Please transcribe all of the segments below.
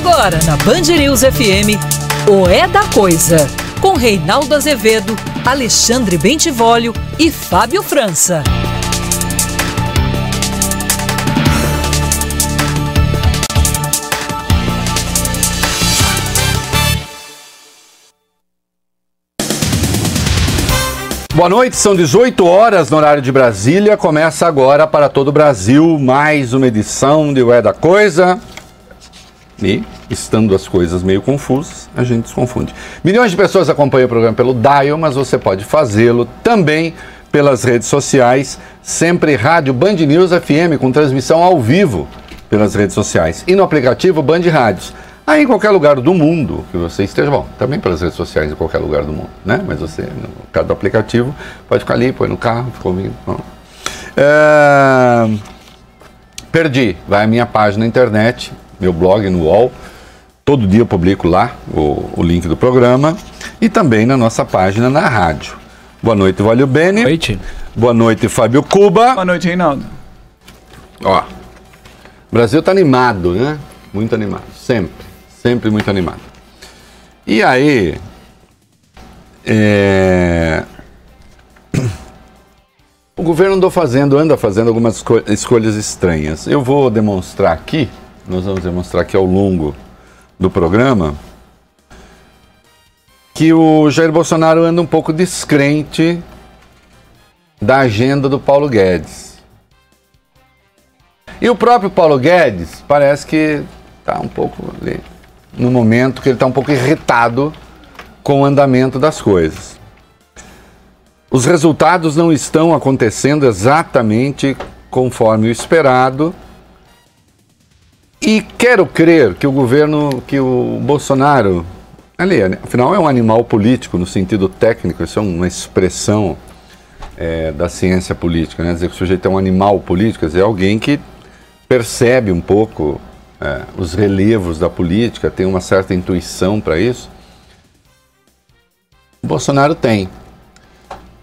Agora na Band News FM, O É da Coisa, com Reinaldo Azevedo, Alexandre Bentivolio e Fábio França. Boa noite, são 18 horas no horário de Brasília. Começa agora para todo o Brasil mais uma edição de O É da Coisa. E, estando as coisas meio confusas, a gente se confunde. Milhões de pessoas acompanham o programa pelo dial, mas você pode fazê-lo também pelas redes sociais. Sempre Rádio Band News FM, com transmissão ao vivo pelas redes sociais. E no aplicativo Band Rádios. Aí em qualquer lugar do mundo que você esteja, bom, também pelas redes sociais em qualquer lugar do mundo, né? Mas você, no caso do aplicativo, pode ficar ali, põe no carro, ficou comigo. Perdi, vai a minha página na internet, meu blog no UOL, todo dia eu publico lá o link do programa e também na nossa página na rádio. Boa noite, Valeu Bene. Boa noite. Boa noite, Fábio Cuba. Boa noite, Reinaldo. Ó, o Brasil tá animado, né? Muito animado, sempre. Sempre muito animado. E aí, o governo anda fazendo algumas escolhas estranhas. Eu vou demonstrar aqui, nós vamos demonstrar aqui ao longo do programa, que o Jair Bolsonaro anda um pouco descrente da agenda do Paulo Guedes. E o próprio Paulo Guedes parece que está um pouco ali no momento que ele está um pouco irritado com o andamento das coisas. Os resultados não estão acontecendo exatamente conforme o esperado e quero crer que o governo, que o Bolsonaro, ali, afinal é um animal político no sentido técnico, isso é uma expressão da ciência política, né? Dizer que o sujeito é um animal político, quer dizer, alguém que percebe um pouco os relevos da política, tem uma certa intuição para isso. O Bolsonaro tem.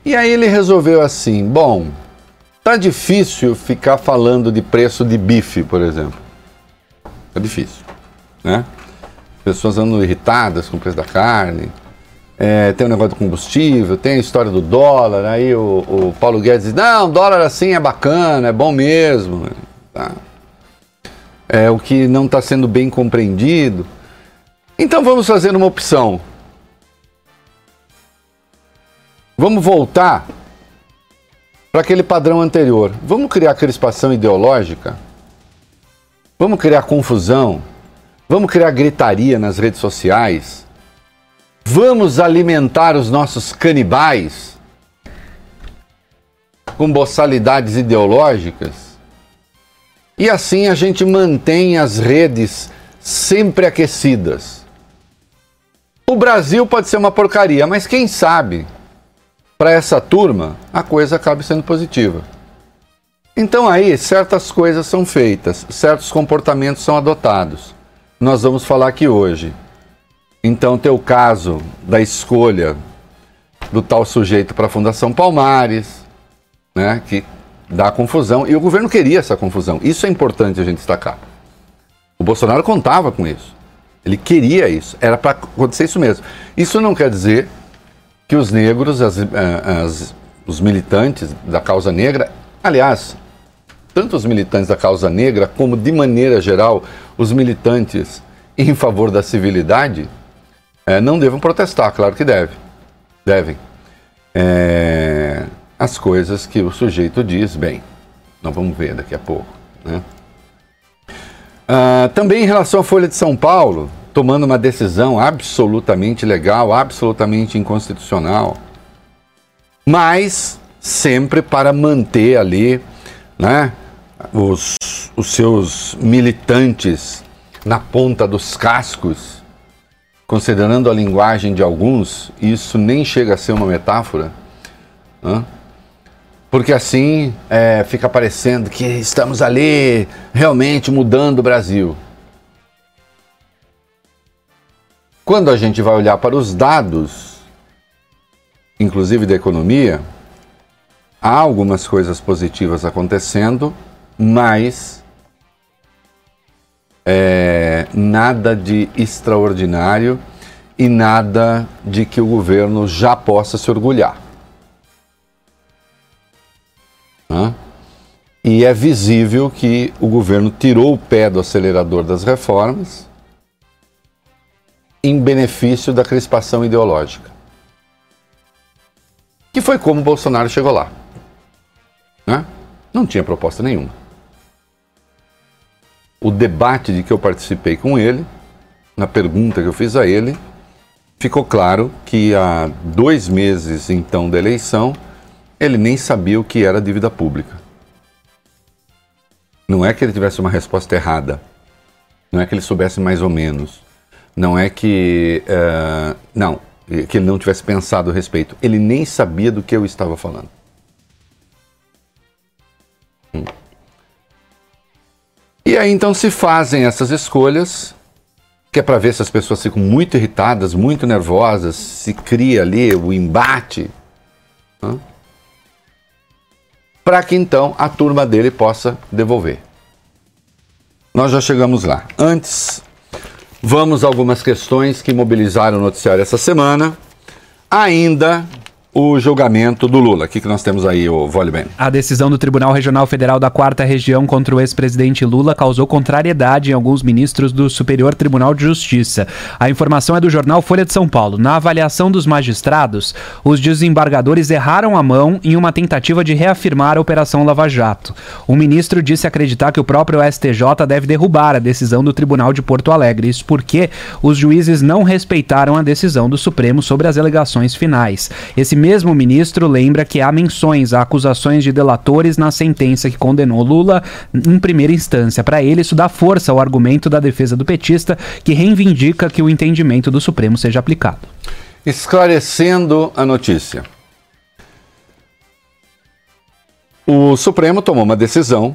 E aí ele resolveu assim, bom, tá difícil ficar falando de preço de bife, por exemplo. Tá difícil, né? As pessoas andam irritadas com o preço da carne, tem o negócio do combustível, tem a história do dólar, aí o Paulo Guedes diz, não, dólar assim é bacana, é bom mesmo, tá? É o que não está sendo bem compreendido. Então vamos fazer uma opção. Vamos voltar para aquele padrão anterior. Vamos criar crispação ideológica? Vamos criar confusão? Vamos criar gritaria nas redes sociais? Vamos alimentar os nossos canibais com boçalidades ideológicas? E assim a gente mantém as redes sempre aquecidas. O Brasil pode ser uma porcaria, mas quem sabe, para essa turma, a coisa acaba sendo positiva. Então aí, certas coisas são feitas, certos comportamentos são adotados. Nós vamos falar aqui hoje. Então tem o caso da escolha do tal sujeito para a Fundação Palmares, né, que dá confusão, e o governo queria essa confusão. Isso é importante a gente destacar. O Bolsonaro contava com isso. Ele queria isso. Era para acontecer isso mesmo. Isso não quer dizer que os negros, os militantes da causa negra, aliás, tanto os militantes da causa negra como, de maneira geral, os militantes em favor da civilidade, não devam protestar. Claro que devem. As coisas que o sujeito diz, bem, nós vamos ver daqui a pouco, né? Também em relação à Folha de São Paulo, tomando uma decisão absolutamente legal, absolutamente inconstitucional, mas sempre para manter ali, né, os seus militantes na ponta dos cascos, considerando a linguagem de alguns, isso nem chega a ser uma metáfora, né? Porque assim fica parecendo que estamos ali realmente mudando o Brasil. Quando a gente vai olhar para os dados, inclusive da economia, há algumas coisas positivas acontecendo, mas nada de extraordinário e nada de que o governo já possa se orgulhar. Hã? E é visível que o governo tirou o pé do acelerador das reformas em benefício da crispação ideológica. Que foi como Bolsonaro chegou lá. Né? Não tinha proposta nenhuma. O debate de que eu participei com ele, na pergunta que eu fiz a ele, ficou claro que há 2 meses, então, da eleição, ele nem sabia o que era dívida pública. Não é que ele tivesse uma resposta errada. Não é que ele soubesse mais ou menos. Não é que... que ele não tivesse pensado a respeito. Ele nem sabia do que eu estava falando. E aí, então, se fazem essas escolhas, que é para ver se as pessoas ficam muito irritadas, muito nervosas, se cria ali o embate, né? Para que, então, a turma dele possa devolver. Nós já chegamos lá. Antes, vamos a algumas questões que mobilizaram o noticiário essa semana. Ainda o julgamento do Lula. O que nós temos aí, Vole Ben? A decisão do Tribunal Regional Federal da Quarta Região contra o ex-presidente Lula causou contrariedade em alguns ministros do Superior Tribunal de Justiça. A informação é do jornal Folha de São Paulo. Na avaliação dos magistrados, os desembargadores erraram a mão em uma tentativa de reafirmar a Operação Lava Jato. O ministro disse acreditar que o próprio STJ deve derrubar a decisão do Tribunal de Porto Alegre. Isso porque os juízes não respeitaram a decisão do Supremo sobre as alegações finais. Esse mesmo ministro lembra que há menções a acusações de delatores na sentença que condenou Lula em primeira instância. Para ele, isso dá força ao argumento da defesa do petista, que reivindica que o entendimento do Supremo seja aplicado. Esclarecendo a notícia. O Supremo tomou uma decisão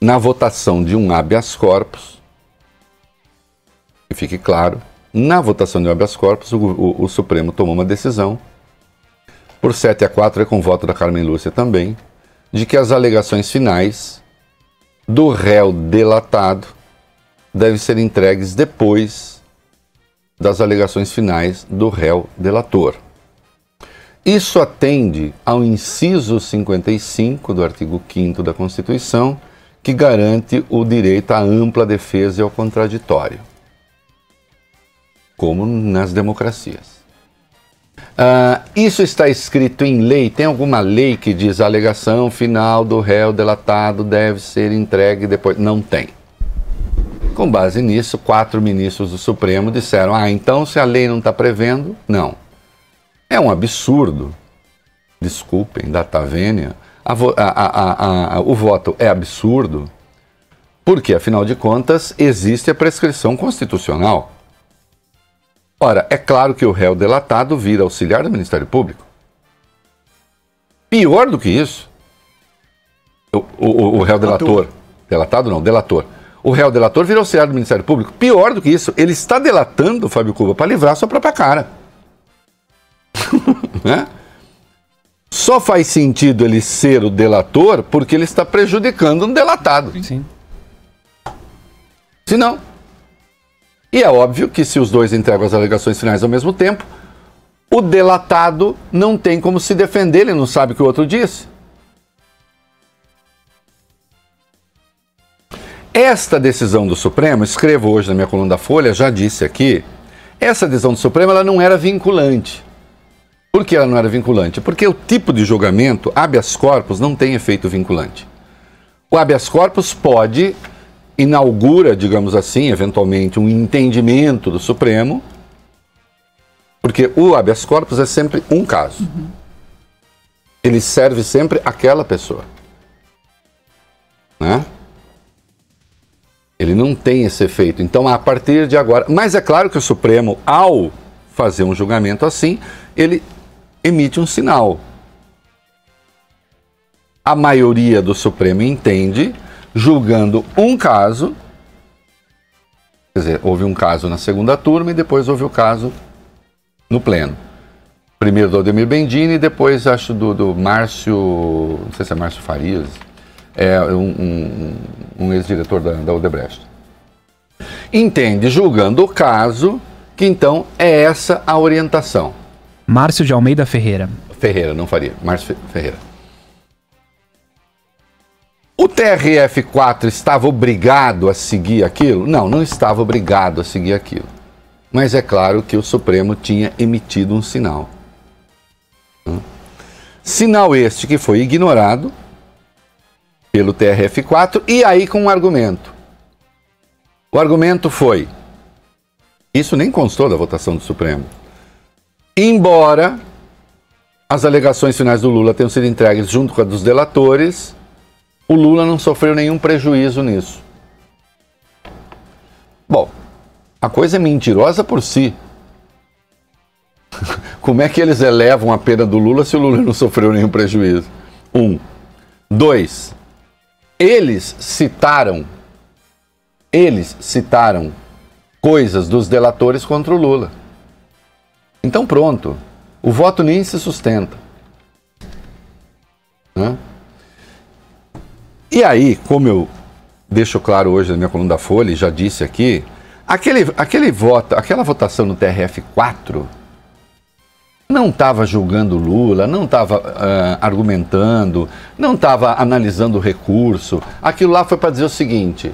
na votação de um habeas corpus. E fique claro, na votação de um habeas corpus, o Supremo tomou uma decisão por 7-4, é com voto da Carmen Lúcia também, de que as alegações finais do réu delatado devem ser entregues depois das alegações finais do réu delator. Isso atende ao inciso 55 do artigo 5º da Constituição, que garante o direito à ampla defesa e ao contraditório, como nas democracias. Isso está escrito em lei. Tem alguma lei que diz a alegação final do réu delatado deve ser entregue depois? Não tem. Com base nisso, 4 ministros do Supremo disseram: ah, então se a lei não está prevendo, não. É um absurdo. Desculpem, data vênia. O voto é absurdo porque, afinal de contas, existe a prescrição constitucional. Ora, é claro que o réu delatado vira auxiliar do Ministério Público. Pior do que isso, o réu delator. Delatado não, delator. O réu delator vira auxiliar do Ministério Público. Pior do que isso, ele está delatando o Fábio Cuba para livrar a sua própria cara. Né? Só faz sentido ele ser o delator porque ele está prejudicando um delatado. Sim. Se não... E é óbvio que se os dois entregam as alegações finais ao mesmo tempo, o delatado não tem como se defender, ele não sabe o que o outro disse. Esta decisão do Supremo, escrevo hoje na minha coluna da Folha, já disse aqui, essa decisão do Supremo ela não era vinculante. Por que ela não era vinculante? Porque o tipo de julgamento, habeas corpus, não tem efeito vinculante. O habeas corpus pode... inaugura, digamos assim, eventualmente, um entendimento do Supremo, porque o habeas corpus é sempre um caso. Uhum. Ele serve sempre àquela pessoa. Né? Ele não tem esse efeito. Então, a partir de agora... Mas é claro que o Supremo, ao fazer um julgamento assim, ele emite um sinal. A maioria do Supremo entende... julgando um caso, quer dizer, houve um caso na segunda turma e depois houve o caso no pleno. Primeiro do Aldemir Bendini e depois, acho, do Márcio, não sei se é Márcio Farias, é um ex-diretor da Odebrecht. entende, julgando o caso, que então é essa a orientação. Márcio de Almeida Ferreira. O TRF4 estava obrigado a seguir aquilo? Não, não estava obrigado a seguir aquilo. Mas é claro que o Supremo tinha emitido um sinal. Sinal este que foi ignorado pelo TRF4 e aí com um argumento. O argumento foi, isso nem constou da votação do Supremo, embora as alegações finais do Lula tenham sido entregues junto com a dos delatores, o Lula não sofreu nenhum prejuízo nisso. Bom, a coisa é mentirosa por si. Como é que eles elevam a pena do Lula se o Lula não sofreu nenhum prejuízo? Um. Dois. Eles citaram coisas dos delatores contra o Lula. Então pronto, o voto nem se sustenta. Né? E aí, como eu deixo claro hoje na minha coluna da Folha, e já disse aqui, aquela votação no TRF4 não estava julgando Lula, não estava argumentando, não estava analisando o recurso. Aquilo lá foi para dizer o seguinte: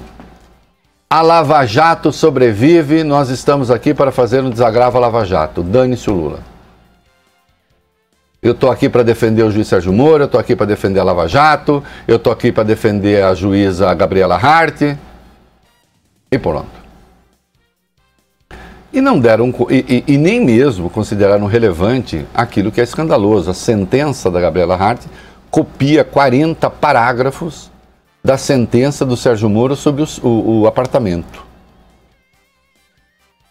a Lava Jato sobrevive, nós estamos aqui para fazer um desagravo à Lava Jato. Dane-se o Lula. Eu estou aqui para defender o juiz Sérgio Moro, eu estou aqui para defender a Lava Jato, eu estou aqui para defender a juíza Gabriela Hart. E pronto. E não deram, e nem mesmo consideraram relevante aquilo que é escandaloso. A sentença da Gabriela Hart copia 40 parágrafos da sentença do Sérgio Moro sobre o apartamento.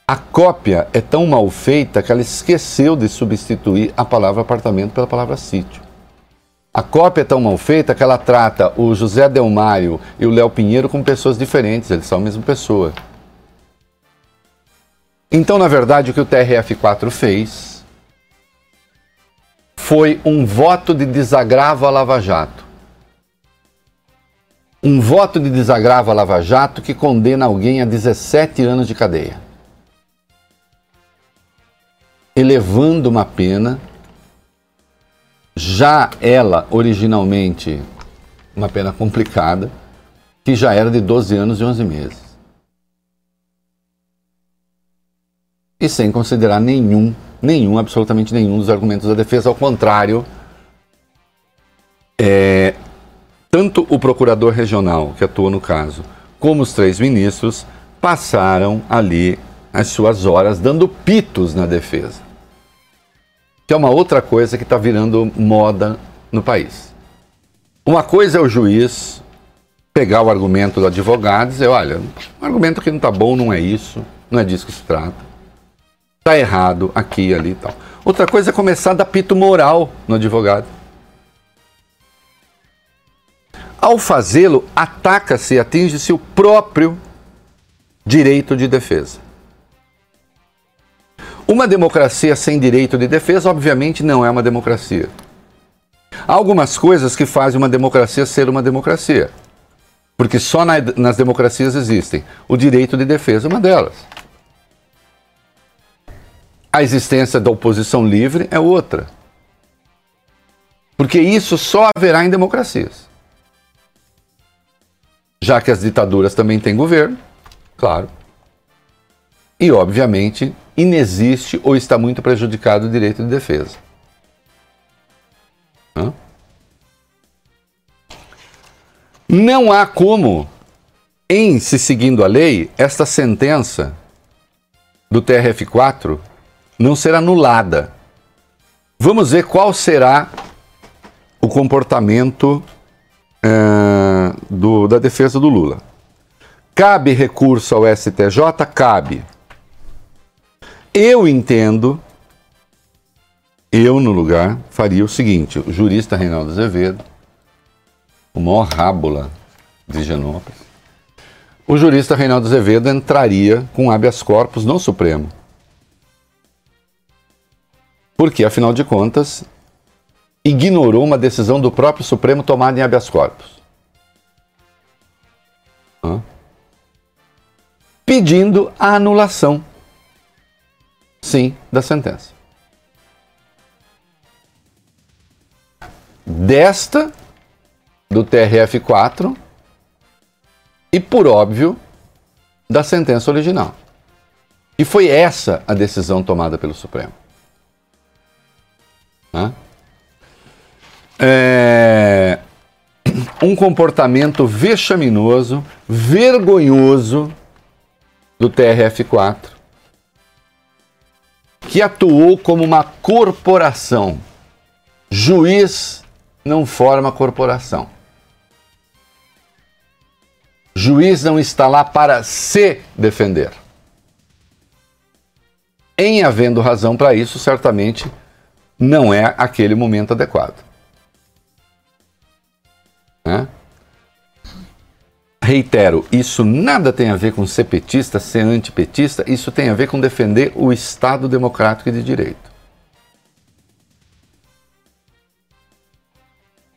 A cópia é tão mal feita que ela esqueceu de substituir a palavra apartamento pela palavra sítio. A cópia é tão mal feita que ela trata o José Delmário e o Léo Pinheiro como pessoas diferentes, eles são a mesma pessoa. Então, na verdade, o que o TRF4 fez foi um voto de desagravo à Lava Jato. Um voto de desagravo à Lava Jato que condena alguém a 17 anos de cadeia, elevando uma pena, já ela originalmente uma pena complicada, que já era de 12 anos e 11 meses. E sem considerar absolutamente nenhum dos argumentos da defesa. Ao contrário, tanto o procurador regional que atuou no caso, como os três ministros, passaram ali as suas horas dando pitos na defesa. Que é uma outra coisa que está virando moda no país. Uma coisa é o juiz pegar o argumento do advogado e dizer, olha, o argumento que não está bom não é isso, não é disso que se trata. Está errado aqui, ali e tal. Outra coisa é começar a dar pito moral no advogado. Ao fazê-lo, ataca-se e atinge-se o próprio direito de defesa. Uma democracia sem direito de defesa, obviamente, não é uma democracia. Há algumas coisas que fazem uma democracia ser uma democracia, porque só nas democracias existem. O direito de defesa é uma delas. A existência da oposição livre é outra. Porque isso só haverá em democracias. Já que as ditaduras também têm governo, claro. E, obviamente, inexiste ou está muito prejudicado o direito de defesa. Não há como, em se seguindo a lei, esta sentença do TRF4 não será anulada. Vamos ver qual será o comportamento da defesa do Lula. Cabe recurso ao STJ? Cabe. Eu entendo, eu no lugar faria o seguinte, o jurista Reinaldo Azevedo, o maior rábula de Genópolis, o jurista Reinaldo Azevedo entraria com habeas corpus no Supremo. Porque, afinal de contas, ignorou uma decisão do próprio Supremo tomada em habeas corpus. pedindo a anulação, sim, da sentença. Desta, do TRF4, e, por óbvio, da sentença original. E foi essa a decisão tomada pelo Supremo. Né? Um comportamento vexaminoso, vergonhoso do TRF4, que atuou como uma corporação. Juiz não forma corporação. Juiz não está lá para se defender. Em havendo razão para isso, certamente não é aquele momento adequado. Né? Reitero, isso nada tem a ver com ser petista, ser antipetista, isso tem a ver com defender o Estado democrático e de direito.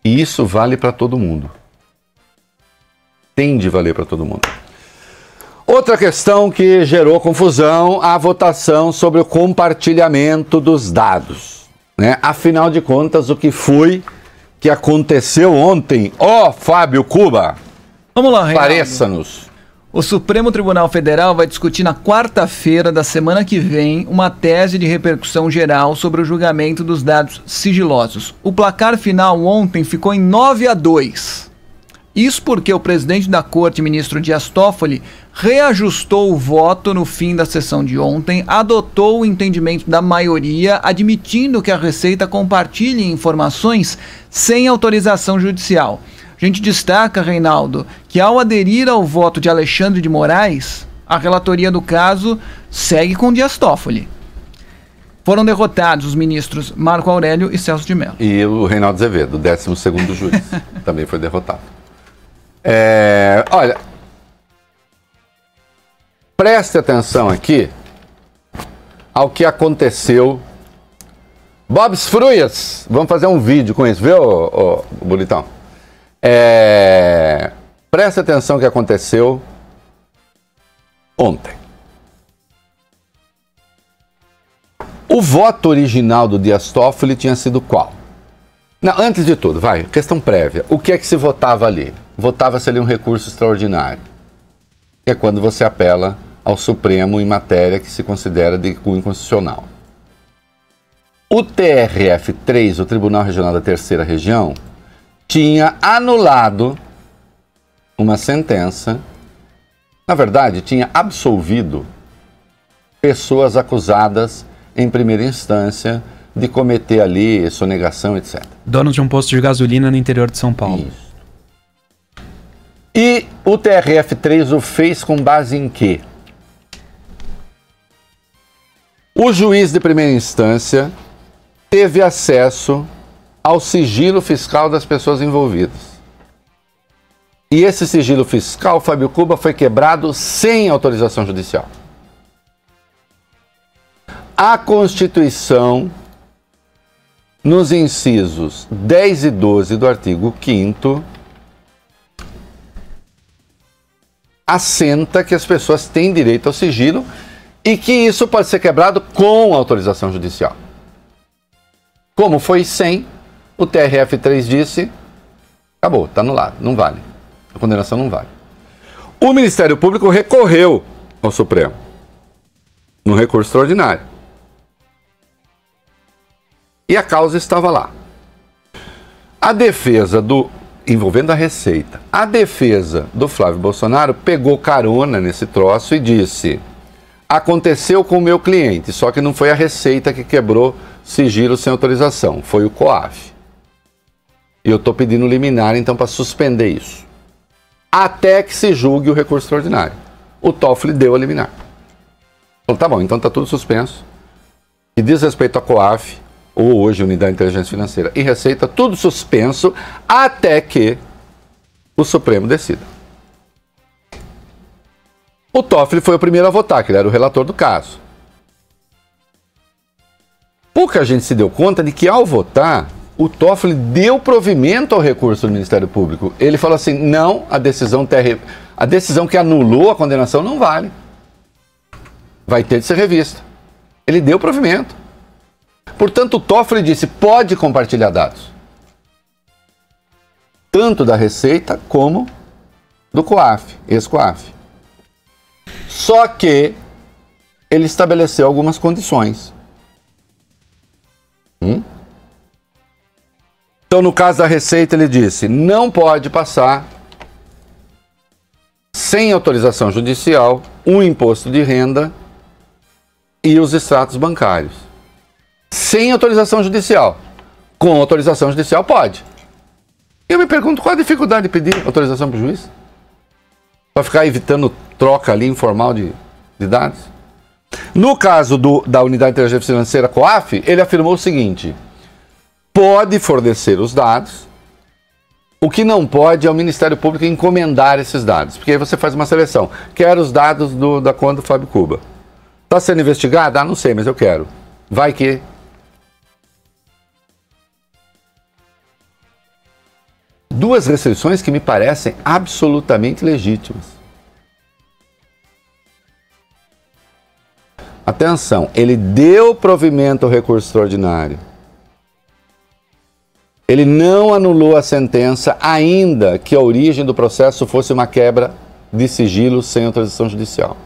E isso vale para todo mundo. Tende a valer para todo mundo. Outra questão que gerou confusão, a votação sobre o compartilhamento dos dados. Né? Afinal de contas, o que foi que aconteceu ontem? Ó, Fábio Cuba! Vamos lá, Reinaldo. Pareça-nos. O Supremo Tribunal Federal vai discutir na quarta-feira da semana que vem uma tese de repercussão geral sobre o julgamento dos dados sigilosos. O placar final ontem ficou em 9-2. Isso porque o presidente da corte, ministro Dias Toffoli, reajustou o voto no fim da sessão de ontem, adotou o entendimento da maioria, admitindo que a Receita compartilhe informações sem autorização judicial. A gente destaca, Reinaldo, que ao aderir ao voto de Alexandre de Moraes, a relatoria do caso segue com Dias Toffoli. Foram derrotados os ministros Marco Aurélio e Celso de Mello. E o Reinaldo Azevedo, o 12º juiz, também foi derrotado. Olha, preste atenção aqui ao que aconteceu. Bob's Fruias, vamos fazer um vídeo com isso, viu, bonitão? Presta atenção no que aconteceu ontem. O voto original do Dias Toffoli tinha sido qual? Não, antes de tudo, vai, questão prévia. O que é que se votava ali? Votava-se ali um recurso extraordinário, que é quando você apela ao Supremo em matéria que se considera de cunho constitucional. O TRF3, o Tribunal Regional da Terceira Região, tinha anulado uma sentença, na verdade, tinha absolvido pessoas acusadas em primeira instância de cometer ali sonegação, etc. Dono de um posto de gasolina no interior de São Paulo. Isso. E o TRF3 o fez com base em quê? O juiz de primeira instância teve acesso ao sigilo fiscal das pessoas envolvidas. E esse sigilo fiscal, Fábio Cuba, foi quebrado sem autorização judicial. A Constituição, nos incisos 10 e 12 do artigo 5º, assenta que as pessoas têm direito ao sigilo e que isso pode ser quebrado com autorização judicial. Como foi sem, o TRF3 disse, acabou, está anulado, não vale. A condenação não vale. O Ministério Público recorreu ao Supremo, num recurso extraordinário. E a causa estava lá. A defesa do, envolvendo a Receita, a defesa do Flávio Bolsonaro pegou carona nesse troço e disse, aconteceu com o meu cliente, só que não foi a Receita que quebrou sigilo sem autorização, foi o COAF. E eu estou pedindo liminar, então, para suspender isso. Até que se julgue o recurso extraordinário. O Toffoli deu a liminar. Então, tá bom, então tá tudo suspenso. E diz respeito à COAF, ou hoje, Unidade de Inteligência Financeira, e Receita, tudo suspenso, até que o Supremo decida. O Toffoli foi o primeiro a votar, que ele era o relator do caso. Pouca gente se deu conta de que, ao votar, o Toffoli deu provimento ao recurso do Ministério Público. Ele falou assim, não, a decisão que anulou a condenação não vale. vai ter de ser revista. Ele deu provimento. Portanto, o Toffoli disse, pode compartilhar dados. Tanto da Receita como do COAF, ex-COAF. Só que ele estabeleceu algumas condições. Então, no caso da Receita, ele disse, não pode passar, sem autorização judicial, um imposto de renda e os extratos bancários. Sem autorização judicial. Com autorização judicial, pode. Eu me pergunto qual a dificuldade de pedir autorização para o juiz? Para ficar evitando troca ali informal de dados? No caso da Unidade de Inteligência Financeira, COAF, ele afirmou o seguinte, pode fornecer os dados, o que não pode é o Ministério Público encomendar esses dados, porque aí você faz uma seleção, quero os dados da conta do Fábio Cuba. Está sendo investigado? Ah, não sei, mas eu quero. Vai que... Duas restrições que me parecem absolutamente legítimas. Atenção, ele deu provimento ao recurso extraordinário. Ele não anulou a sentença, ainda que a origem do processo fosse uma quebra de sigilo sem autorização judicial.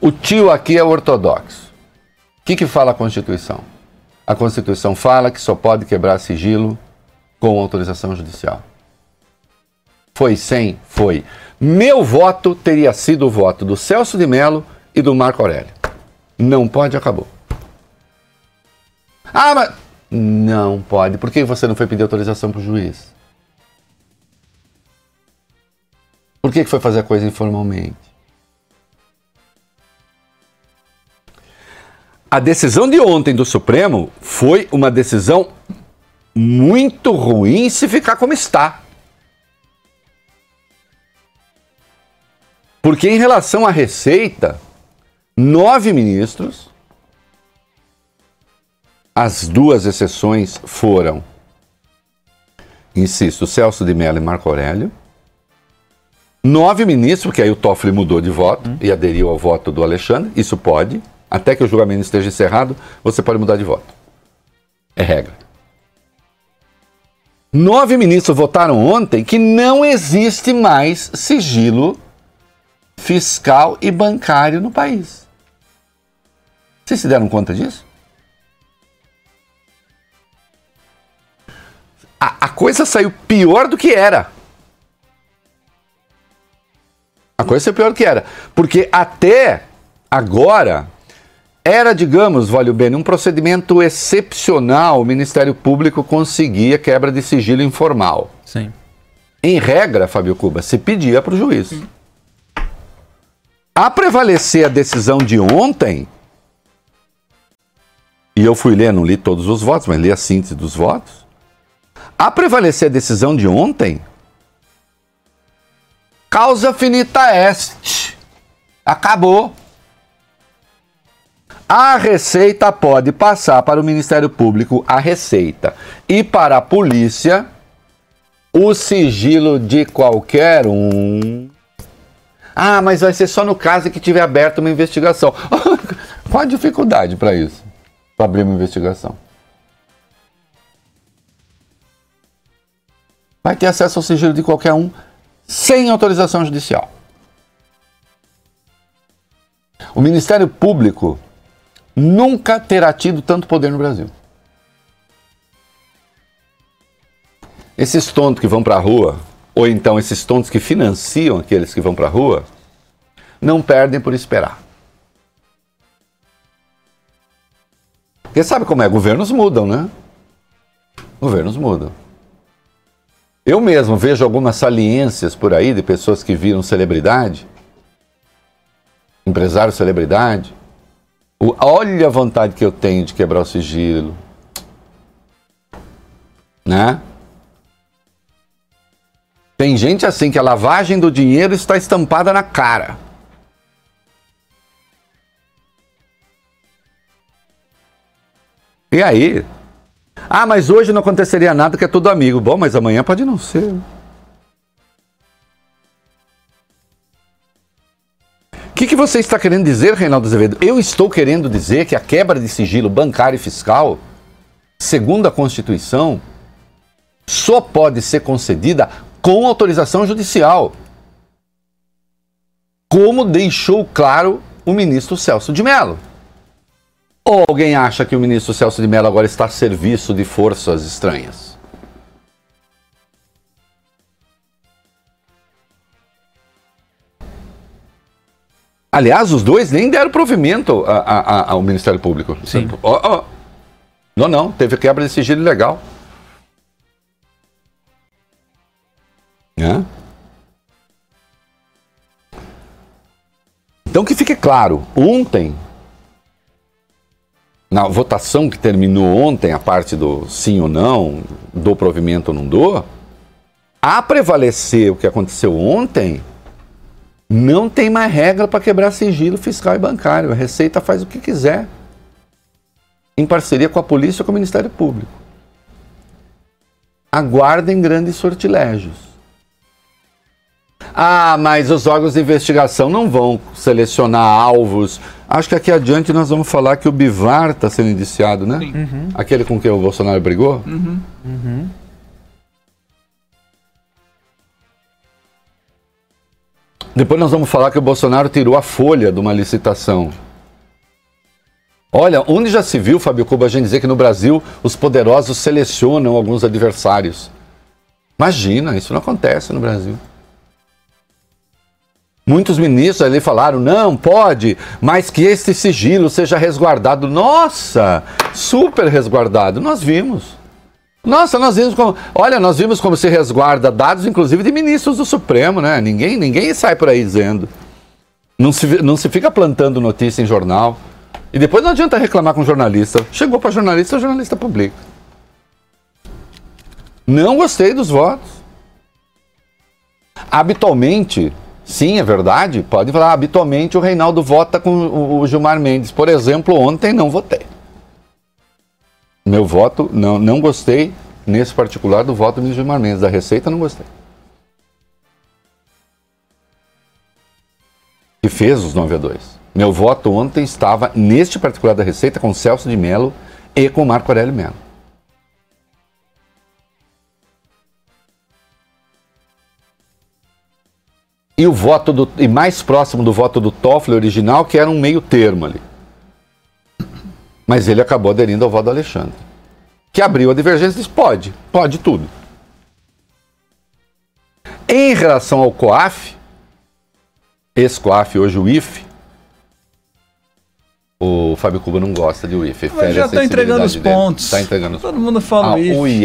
O tio aqui é ortodoxo. O que fala a Constituição? A Constituição fala que só pode quebrar sigilo com autorização judicial. Foi sem? Foi. Meu voto teria sido o voto do Celso de Mello e do Marco Aurélio. Não pode, acabou. Ah, mas... Não pode. Por que você não foi pedir autorização para o juiz? Por que foi fazer a coisa informalmente? A decisão de ontem do Supremo foi uma decisão muito ruim se ficar como está. Porque em relação à Receita, 9 ministros, as duas exceções foram, insisto, Celso de Mello e Marco Aurélio, 9 ministros, que aí o Toffoli mudou de voto e aderiu ao voto do Alexandre, isso pode, até que o julgamento esteja encerrado, você pode mudar de voto. É regra. 9 ministros votaram ontem que não existe mais sigilo fiscal e bancário no país. Vocês se deram conta disso? A coisa saiu pior do que era. A coisa saiu pior do que era. Porque até agora, era, digamos, vale o bem, um procedimento excepcional, o Ministério Público conseguia quebra de sigilo informal. Sim. Em regra, Fábio Cuba, se pedia para o juiz. Sim. A prevalecer a decisão de ontem, e eu fui ler, não li todos os votos, mas li a síntese dos votos, a prevalecer a decisão de ontem, causa finita est, acabou. A Receita pode passar para o Ministério Público, a Receita, e para a Polícia, o sigilo de qualquer um. Ah, mas vai ser só no caso que tiver aberta uma investigação. Qual a dificuldade para isso? Para abrir uma investigação. Vai ter acesso ao sigilo de qualquer um, sem autorização judicial. O Ministério Público nunca terá tido tanto poder no Brasil. Esses tontos que vão para a rua, ou então esses tontos que financiam aqueles que vão para a rua, não perdem por esperar. Porque sabe como é? Governos mudam, né? Governos mudam. Eu mesmo vejo algumas saliências por aí de pessoas que viram celebridade, empresário celebridade. Olha a vontade que eu tenho de quebrar o sigilo. Né? Tem gente assim que a lavagem do dinheiro está estampada na cara. E aí? Ah, mas hoje não aconteceria nada que é tudo amigo. Bom, mas amanhã pode não ser. O que que você está querendo dizer, Reinaldo Azevedo? Eu estou querendo dizer que a quebra de sigilo bancário e fiscal, segundo a Constituição, só pode ser concedida com autorização judicial, como deixou claro o ministro Celso de Mello. Ou alguém acha que o ministro Celso de Mello agora está a serviço de forças estranhas? Aliás, os dois nem deram provimento ao Ministério Público. Sim. Não, teve quebra de sigilo legal. Né? Então que fique claro, ontem, na votação que terminou ontem, a parte do sim ou não, dou provimento ou não dou, a prevalecer o que aconteceu ontem, não tem mais regra para quebrar sigilo fiscal e bancário. A Receita faz o que quiser, em parceria com a polícia ou com o Ministério Público. Aguardem grandes sortilégios. Ah, mas os órgãos de investigação não vão selecionar alvos. Acho que aqui adiante nós vamos falar que o Bivar está sendo indiciado, né? Uhum. Aquele com quem o Bolsonaro brigou? Uhum. Uhum. Depois nós vamos falar que o Bolsonaro tirou a folha de uma licitação. Olha, onde já se viu, Fábio Cuba, a gente dizer que no Brasil os poderosos selecionam alguns adversários? Imagina, isso não acontece no Brasil. Muitos ministros ali falaram, não, pode, mas que este sigilo seja resguardado. Nossa, super resguardado. Nós vimos. Nossa, nós vimos como... Olha, nós vimos como se resguarda dados, inclusive, de ministros do Supremo, né? Ninguém sai por aí dizendo. Não se fica plantando notícia em jornal. E depois não adianta reclamar com jornalista. Chegou para jornalista, o jornalista publica. Não gostei dos votos. Habitualmente... Sim, é verdade, pode falar, habitualmente o Reinaldo vota com o Gilmar Mendes. Por exemplo, ontem não votei. Meu voto, não gostei, nesse particular, do voto do Gilmar Mendes. Da Receita, não gostei. Que fez os 9-2. Meu voto ontem estava, neste particular da Receita, com Celso de Mello e com Marco Aurélio Mello. E o voto e mais próximo do voto do Toffoli original, que era um meio termo ali. Mas ele acabou aderindo ao voto do Alexandre. Que abriu a divergência e disse, pode tudo. Em relação ao COAF, ex-COAF, hoje o IFE, o Fábio Cuba não gosta de IFE. Mas já está entregando os pontos. Está entregando os pontos. Todo mundo fala IFE. O IF.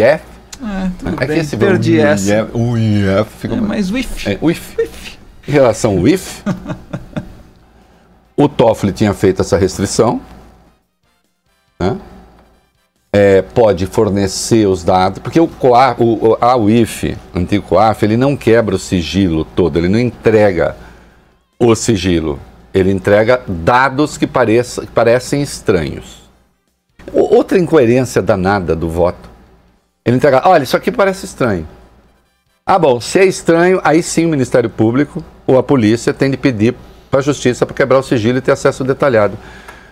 É que esse perdi essa. O IF fica... Mas o IF. É, o IF. Em relação ao IF, o Toffoli tinha feito essa restrição, né? Pode fornecer os dados, porque o IF, o antigo COAF, ele não quebra o sigilo todo, ele não entrega o sigilo, ele entrega dados que parecem estranhos. Outra incoerência danada do voto, ele entrega, olha, isso aqui parece estranho. Ah, bom, se é estranho, aí sim o Ministério Público ou a polícia tem de pedir para a Justiça para quebrar o sigilo e ter acesso detalhado.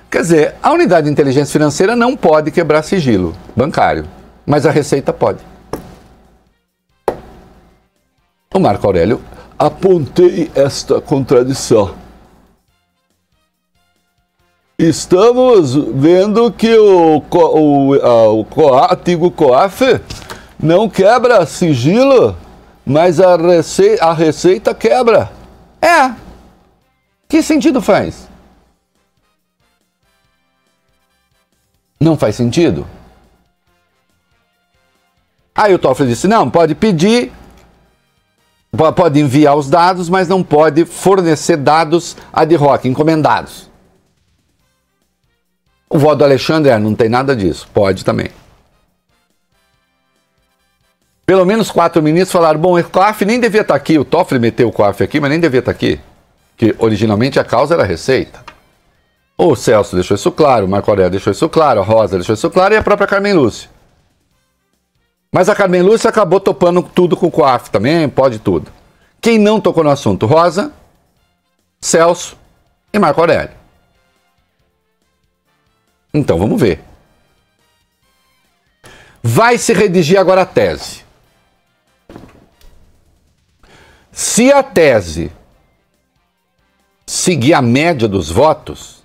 Quer dizer, a Unidade de Inteligência Financeira não pode quebrar sigilo bancário, mas a Receita pode. O Marco Aurélio, apontei esta contradição. Estamos vendo que o antigo COAF não quebra sigilo... Mas a receita quebra. É. Que sentido faz? Não faz sentido? Aí o Toffoli disse, não, pode pedir, pode enviar os dados, mas não pode fornecer dados ad hoc, encomendados. O voto do Alexandre não tem nada disso, pode também. Pelo menos 4 ministros falaram, bom, o COAF nem devia estar aqui, o Toffoli meteu o COAF aqui, mas nem devia estar aqui. Porque originalmente a causa era a Receita. O Celso deixou isso claro, o Marco Aurélio deixou isso claro, a Rosa deixou isso claro e a própria Carmen Lúcia. Mas a Carmen Lúcia acabou topando tudo com o COAF também, pode tudo. Quem não tocou no assunto? Rosa, Celso e Marco Aurélio. Então, vamos ver. Vai se redigir agora a tese. Se a tese seguir a média dos votos,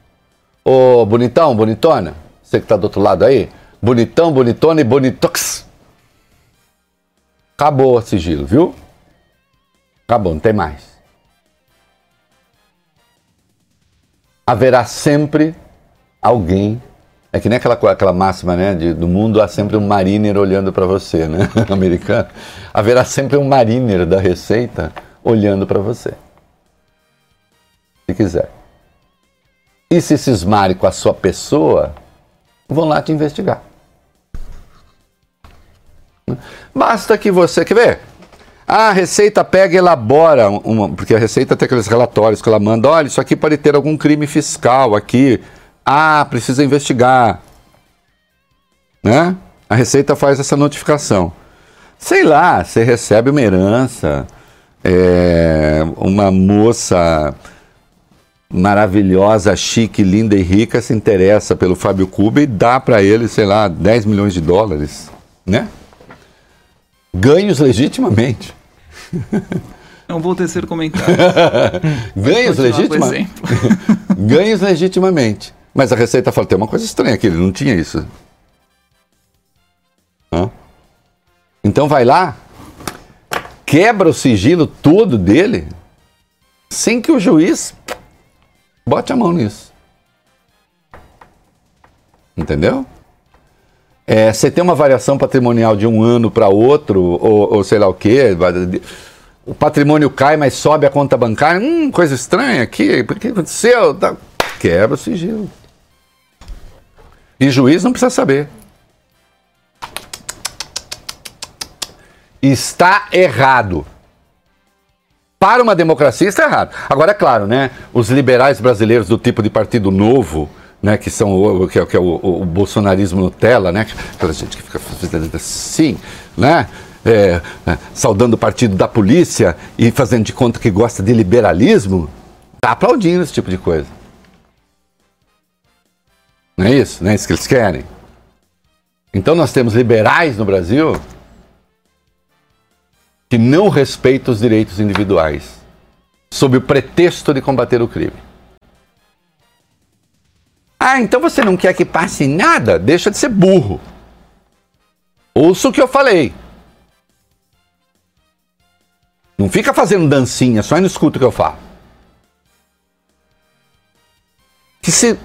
ô bonitão, bonitona, você que tá do outro lado aí, bonitão, bonitona e bonitox, acabou o sigilo, viu? Acabou, não tem mais. Haverá sempre alguém... É que nem aquela máxima, né, do mundo, há sempre um mariner olhando para você, né, americano. Haverá sempre um mariner da Receita olhando para você, se quiser. E se cismarem com a sua pessoa, vão lá te investigar. Basta que você... Quer ver? A Receita pega e elabora, porque a Receita tem aqueles relatórios que ela manda, olha, isso aqui pode ter algum crime fiscal aqui, ah, precisa investigar, né? A Receita faz essa notificação. Sei lá, você recebe uma herança, uma moça maravilhosa, chique, linda e rica se interessa pelo Fábio Cuba e dá para ele, sei lá, 10 milhões de dólares, né? Ganhos legitimamente. Não vou tecer comentários. Ganhos legitimamente. Ganhos legitimamente. Mas a Receita fala, tem uma coisa estranha aqui, ele não tinha isso. Hã? Então vai lá, quebra o sigilo todo dele, sem que o juiz bote a mão nisso. Entendeu? Você tem uma variação patrimonial de um ano para outro, ou sei lá o quê, o patrimônio cai, mas sobe a conta bancária, coisa estranha aqui, por que aconteceu? Quebra o sigilo. E juiz não precisa saber. Está errado. Para uma democracia está errado. Agora, é claro, né? Os liberais brasileiros do tipo de partido novo, né, que são que é o bolsonarismo Nutella, né? Aquela gente que fica fazendo assim, né? Saudando o partido da polícia e fazendo de conta que gosta de liberalismo, tá aplaudindo esse tipo de coisa. Não é isso? Não é isso que eles querem? Então nós temos liberais no Brasil que não respeitam os direitos individuais sob o pretexto de combater o crime. Ah, então você não quer que passe nada? Deixa de ser burro. Ouça o que eu falei. Não fica fazendo dancinha, só não escuta o que eu falo.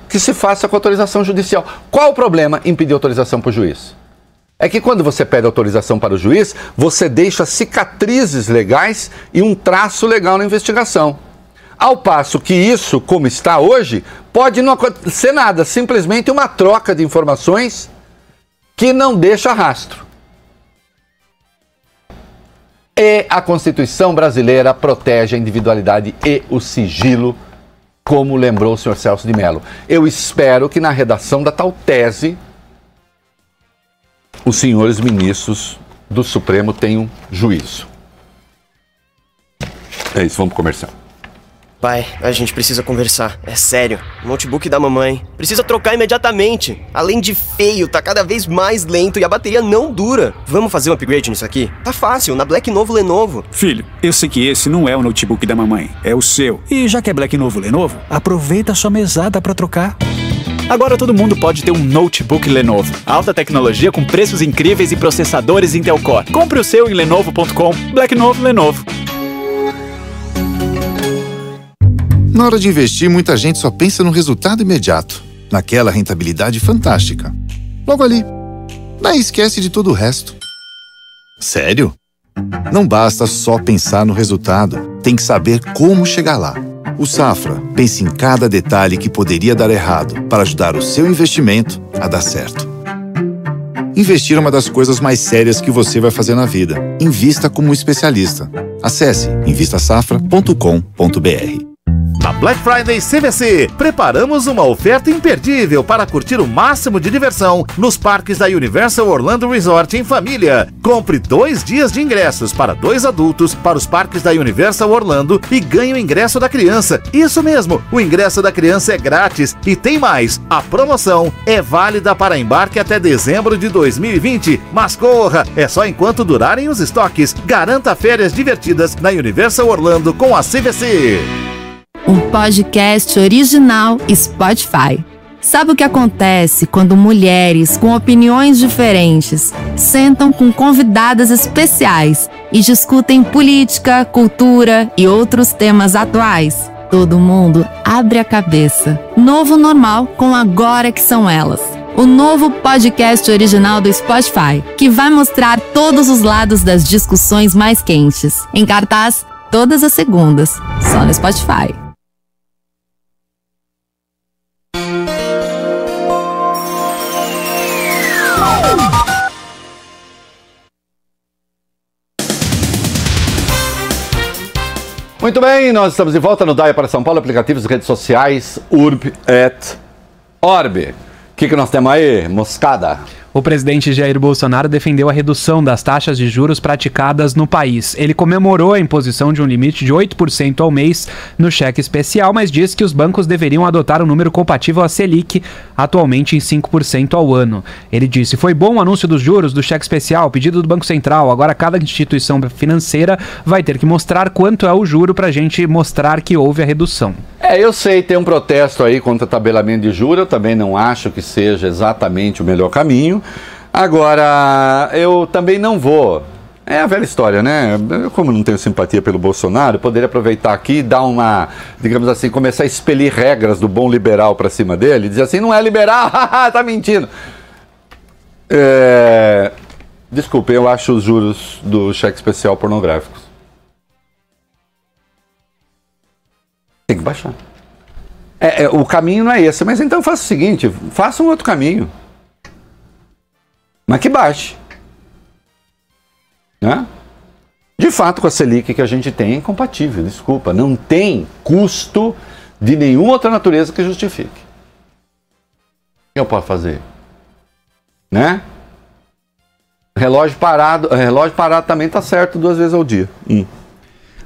Que se faça com autorização judicial. Qual o problema em pedir autorização para o juiz? É que quando você pede autorização para o juiz, você deixa cicatrizes legais e um traço legal na investigação. Ao passo que isso, como está hoje, pode não acontecer nada, simplesmente uma troca de informações que não deixa rastro. E a Constituição brasileira protege a individualidade e o sigilo, como lembrou o senhor Celso de Mello. Eu espero que na redação da tal tese, os senhores ministros do Supremo tenham juízo. É isso, vamos pro comercial. Pai, a gente precisa conversar. É sério. O notebook da mamãe precisa trocar imediatamente. Além de feio, tá cada vez mais lento e a bateria não dura. Vamos fazer um upgrade nisso aqui? Tá fácil, na Black Novo Lenovo. Filho, eu sei que esse não é o notebook da mamãe, é o seu. E já que é Black Novo Lenovo, aproveita a sua mesada pra trocar. Agora todo mundo pode ter um notebook Lenovo. Alta tecnologia com preços incríveis e processadores Intel Core. Compre o seu em lenovo.com. Black Novo Lenovo. Na hora de investir, muita gente só pensa no resultado imediato, naquela rentabilidade fantástica, logo ali. Daí esquece de todo o resto. Sério? Não basta só pensar no resultado, tem que saber como chegar lá. O Safra pensa em cada detalhe que poderia dar errado para ajudar o seu investimento a dar certo. Investir é uma das coisas mais sérias que você vai fazer na vida. Invista como um especialista. Acesse investasafra.com.br. Na Black Friday CVC, preparamos uma oferta imperdível para curtir o máximo de diversão nos parques da Universal Orlando Resort em família. Compre 2 dias de ingressos para 2 adultos para os parques da Universal Orlando e ganhe o ingresso da criança. Isso mesmo, o ingresso da criança é grátis e tem mais. A promoção é válida para embarque até dezembro de 2020. Mas corra, é só enquanto durarem os estoques. Garanta férias divertidas na Universal Orlando com a CVC. Um podcast original Spotify. Sabe o que acontece quando mulheres com opiniões diferentes sentam com convidadas especiais e discutem política, cultura e outros temas atuais? Todo mundo abre a cabeça. Novo normal com Agora Que São Elas. O novo podcast original do Spotify, que vai mostrar todos os lados das discussões mais quentes. Em cartaz, todas as segundas, só no Spotify. Muito bem, nós estamos de volta no Daia para São Paulo, aplicativos, redes sociais, Urb et Orb. O que nós temos aí, moscada? O presidente Jair Bolsonaro defendeu a redução das taxas de juros praticadas no país. Ele comemorou a imposição de um limite de 8% ao mês no cheque especial, mas diz que os bancos deveriam adotar um número compatível à Selic, atualmente em 5% ao ano. Ele disse: foi bom o anúncio dos juros do cheque especial, pedido do Banco Central, agora cada instituição financeira vai ter que mostrar quanto é o juro para a gente mostrar que houve a redução. Eu sei, tem um protesto aí contra o tabelamento de juros, eu também não acho que seja exatamente o melhor caminho. Agora, eu também não vou. É a velha história, né? Eu, como não tenho simpatia pelo Bolsonaro, poderia aproveitar aqui e dar uma, digamos assim, começar a expelir regras do bom liberal pra cima dele, dizer assim, não é liberal, tá mentindo. Desculpa, eu acho os juros do cheque especial pornográficos. Tem que baixar. O caminho não é esse, mas então faça o seguinte, faça um outro caminho. Mas que baixe, né? De fato, com a Selic que a gente tem é incompatível, desculpa, não tem custo de nenhuma outra natureza que justifique. O que eu posso fazer? Né? Relógio parado também tá certo 2 vezes ao dia.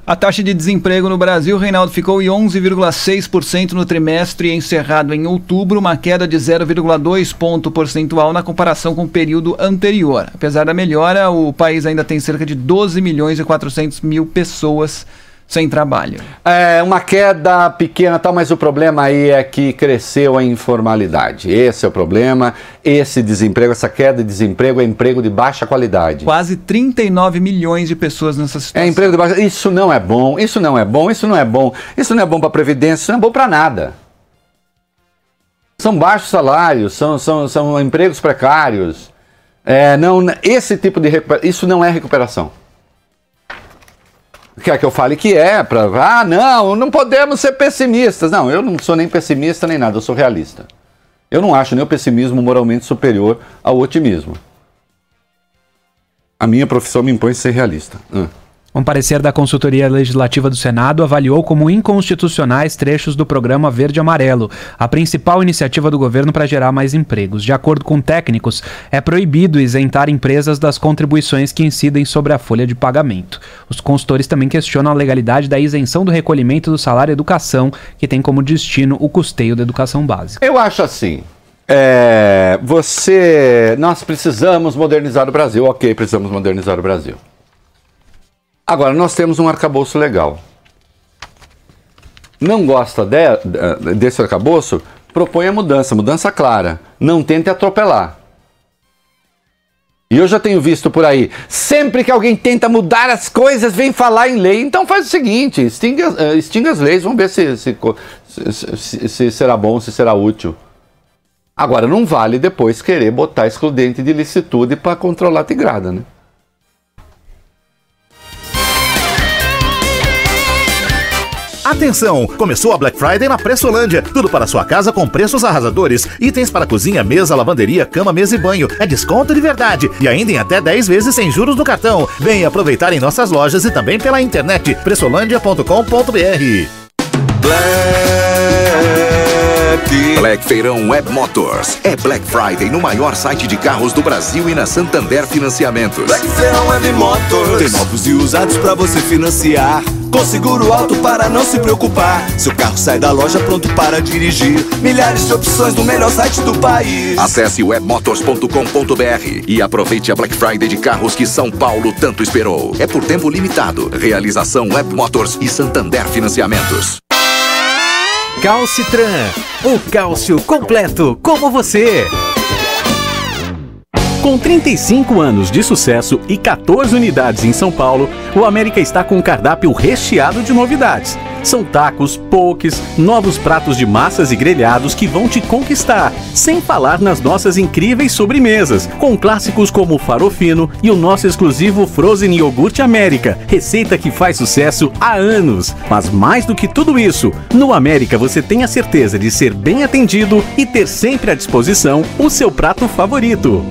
A taxa de desemprego no Brasil, Reinaldo, ficou em 11,6% no trimestre encerrado em outubro, uma queda de 0,2 ponto percentual na comparação com o período anterior. Apesar da melhora, o país ainda tem cerca de 12 milhões e 400 mil pessoas sem trabalho. É uma queda pequena, tal, mas o problema aí é que cresceu a informalidade. Esse é o problema, esse desemprego, essa queda de desemprego é emprego de baixa qualidade. Quase 39 milhões de pessoas nessa situação. É emprego de baixa... Isso não é bom, isso não é bom, isso não é bom. Isso não é bom para a Previdência, isso não é bom para nada. São baixos salários, são empregos precários. Esse tipo de recuperação, isso não é recuperação. Quer que eu fale que é, não podemos ser pessimistas. Não, eu não sou nem pessimista nem nada, eu sou realista. Eu não acho nem o pessimismo moralmente superior ao otimismo. A minha profissão me impõe ser realista. Um parecer da Consultoria Legislativa do Senado avaliou como inconstitucionais trechos do programa Verde Amarelo, a principal iniciativa do governo para gerar mais empregos. De acordo com técnicos, é proibido isentar empresas das contribuições que incidem sobre a folha de pagamento. Os consultores também questionam a legalidade da isenção do recolhimento do salário educação, que tem como destino o custeio da educação básica. Eu acho assim, nós precisamos modernizar o Brasil. Ok, precisamos modernizar o Brasil. Agora, nós temos um arcabouço legal. Não gosta desse arcabouço? Propõe a mudança clara. Não tente atropelar. E eu já tenho visto por aí, sempre que alguém tenta mudar as coisas, vem falar em lei. Então faz o seguinte, extingue as leis, vamos ver se será bom, se será útil. Agora, não vale depois querer botar excludente de ilicitude para controlar a tigrada, né? Atenção! Começou a Black Friday na Pressolândia. Tudo para sua casa com preços arrasadores. Itens para cozinha, mesa, lavanderia, cama, mesa e banho. É desconto de verdade. E ainda em até 10 vezes sem juros no cartão. Venha aproveitar em nossas lojas e também pela internet. Pressolândia.com.br Black Feirão Web Motors. É Black Friday no maior site de carros do Brasil e na Santander Financiamentos. Black Feirão Web Motors. Tem novos e usados pra você financiar. Com seguro alto para não se preocupar. Seu carro sai da loja pronto para dirigir. Milhares de opções no melhor site do país. Acesse webmotors.com.br e aproveite a Black Friday de carros que São Paulo tanto esperou. É por tempo limitado. Realização Web Motors e Santander Financiamentos. Calcitran, o cálcio completo como você. Com 35 anos de sucesso e 14 unidades em São Paulo, o América está com um cardápio recheado de novidades. São tacos, pokés, novos pratos de massas e grelhados que vão te conquistar. Sem falar nas nossas incríveis sobremesas, com clássicos como o farofino e o nosso exclusivo Frozen Iogurte América, receita que faz sucesso há anos. Mas mais do que tudo isso, no América você tem a certeza de ser bem atendido e ter sempre à disposição o seu prato favorito.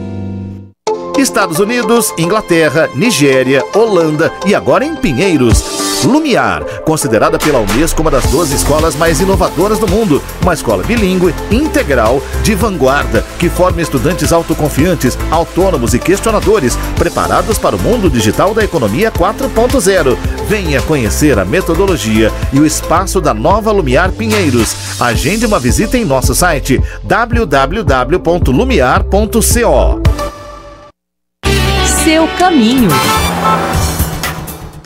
Estados Unidos, Inglaterra, Nigéria, Holanda e agora em Pinheiros. Lumiar, considerada pela Unesco uma das 12 escolas mais inovadoras do mundo. Uma escola bilíngue, integral, de vanguarda, que forma estudantes autoconfiantes, autônomos e questionadores, preparados para o mundo digital da economia 4.0. Venha conhecer a metodologia e o espaço da nova Lumiar Pinheiros. Agende uma visita em nosso site www.lumiar.co. Seu caminho.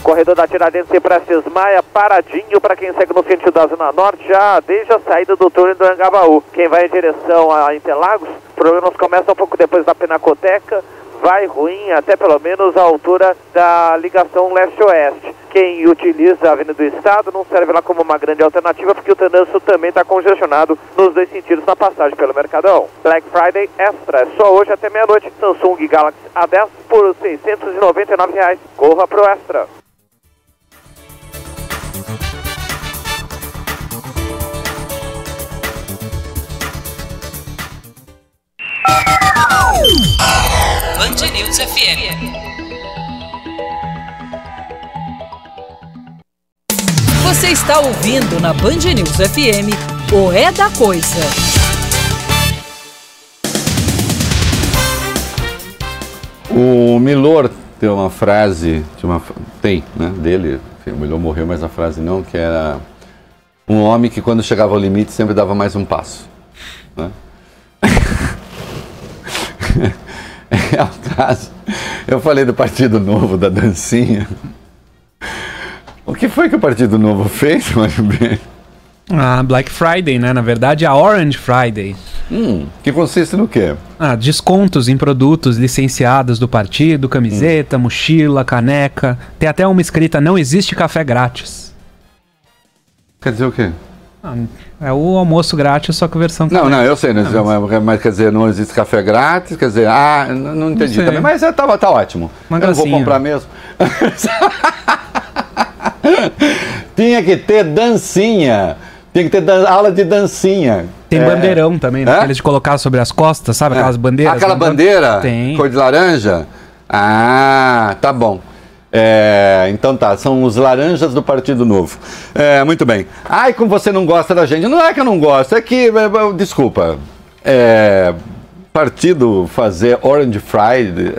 Corredor da Tiradentes e Prestes Maia, paradinho para quem segue no sentido da Zona Norte, já desde a saída do túnel do Anhangabaú. Quem vai em direção a Interlagos, problemas começam um pouco depois da Pinacoteca, vai ruim até pelo menos a altura da ligação leste-oeste. Quem utiliza a Avenida do Estado não serve lá como uma grande alternativa, porque o trânsito também está congestionado nos dois sentidos na passagem pelo Mercadão. Black Friday Extra, só hoje até meia-noite. Samsung Galaxy A10 por R$ 699. Corra pro Extra. Band News FM. Você está ouvindo na Band News FM, O É da Coisa. O Milor tem uma frase, dele, enfim, o Milor morreu, mas a frase não, que era um homem que quando chegava ao limite sempre dava mais um passo. Né? É o caso, eu falei do Partido Novo, da dancinha. O que foi que o Partido Novo fez, Mário B? Ah, Black Friday, né? Na verdade, a Orange Friday. Que consiste no quê? Ah, descontos em produtos licenciados do partido, camiseta, mochila, caneca. Tem até uma escrita, não existe café grátis. Quer dizer o quê? Ah, é o almoço grátis, só que a versão... Não, eu sei, mas quer dizer, não existe café grátis, quer dizer... Ah, não entendi também, mas tá ótimo. Uma gracinha. Eu não vou comprar mesmo. Tinha que ter dancinha. Tinha que ter aula de dancinha. Tem bandeirão também, né? Aqueles de colocar sobre as costas, sabe? Aquelas bandeiras. Aquela bandeira? Tem. Cor de laranja? Ah, tá bom. Então tá, são os laranjas do Partido Novo. Muito bem. Ai, como você não gosta da gente. Não é que eu não gosto, é que... Desculpa. Partido fazer Orange Friday...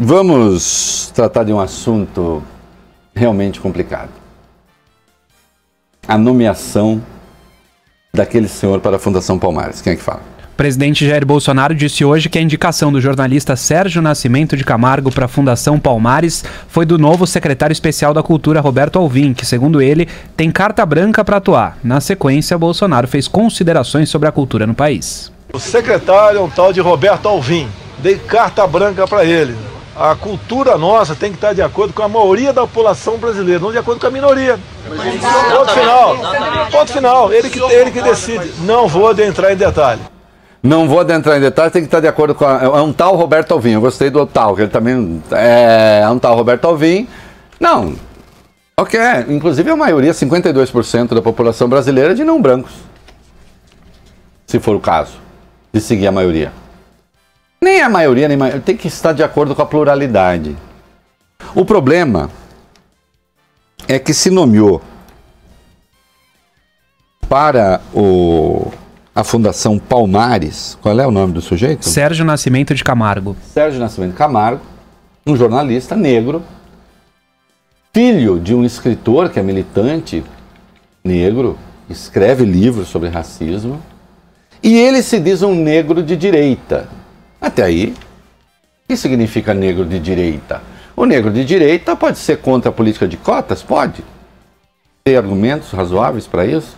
Vamos tratar de um assunto realmente complicado. A nomeação daquele senhor para a Fundação Palmares. Quem é que fala? O presidente Jair Bolsonaro disse hoje que a indicação do jornalista Sérgio Nascimento de Camargo para a Fundação Palmares foi do novo secretário especial da Cultura, Roberto Alvim, que, segundo ele, tem carta branca para atuar. Na sequência, Bolsonaro fez considerações sobre a cultura no país. O secretário é um tal de Roberto Alvim. Dei carta branca para ele. A cultura nossa tem que estar de acordo com a maioria da população brasileira, não de acordo com a minoria. Ponto final. Ele que decide. Não vou adentrar em detalhes, tem que estar de acordo com é um tal Roberto Alvim. Eu gostei do tal, que ele também é um tal Roberto Alvim. Não. Ok. Inclusive a maioria, 52% da população brasileira é de não brancos. Se for o caso. De seguir a maioria. Nem a maioria, tem que estar de acordo com a pluralidade. O problema é que se nomeou para a Fundação Palmares, qual é o nome do sujeito? Sérgio Nascimento de Camargo. Sérgio Nascimento de Camargo, um jornalista negro, filho de um escritor que é militante negro, escreve livros sobre racismo, e ele se diz um negro de direita. Até aí, o que significa negro de direita? O negro de direita pode ser contra a política de cotas? Pode. Tem argumentos razoáveis para isso?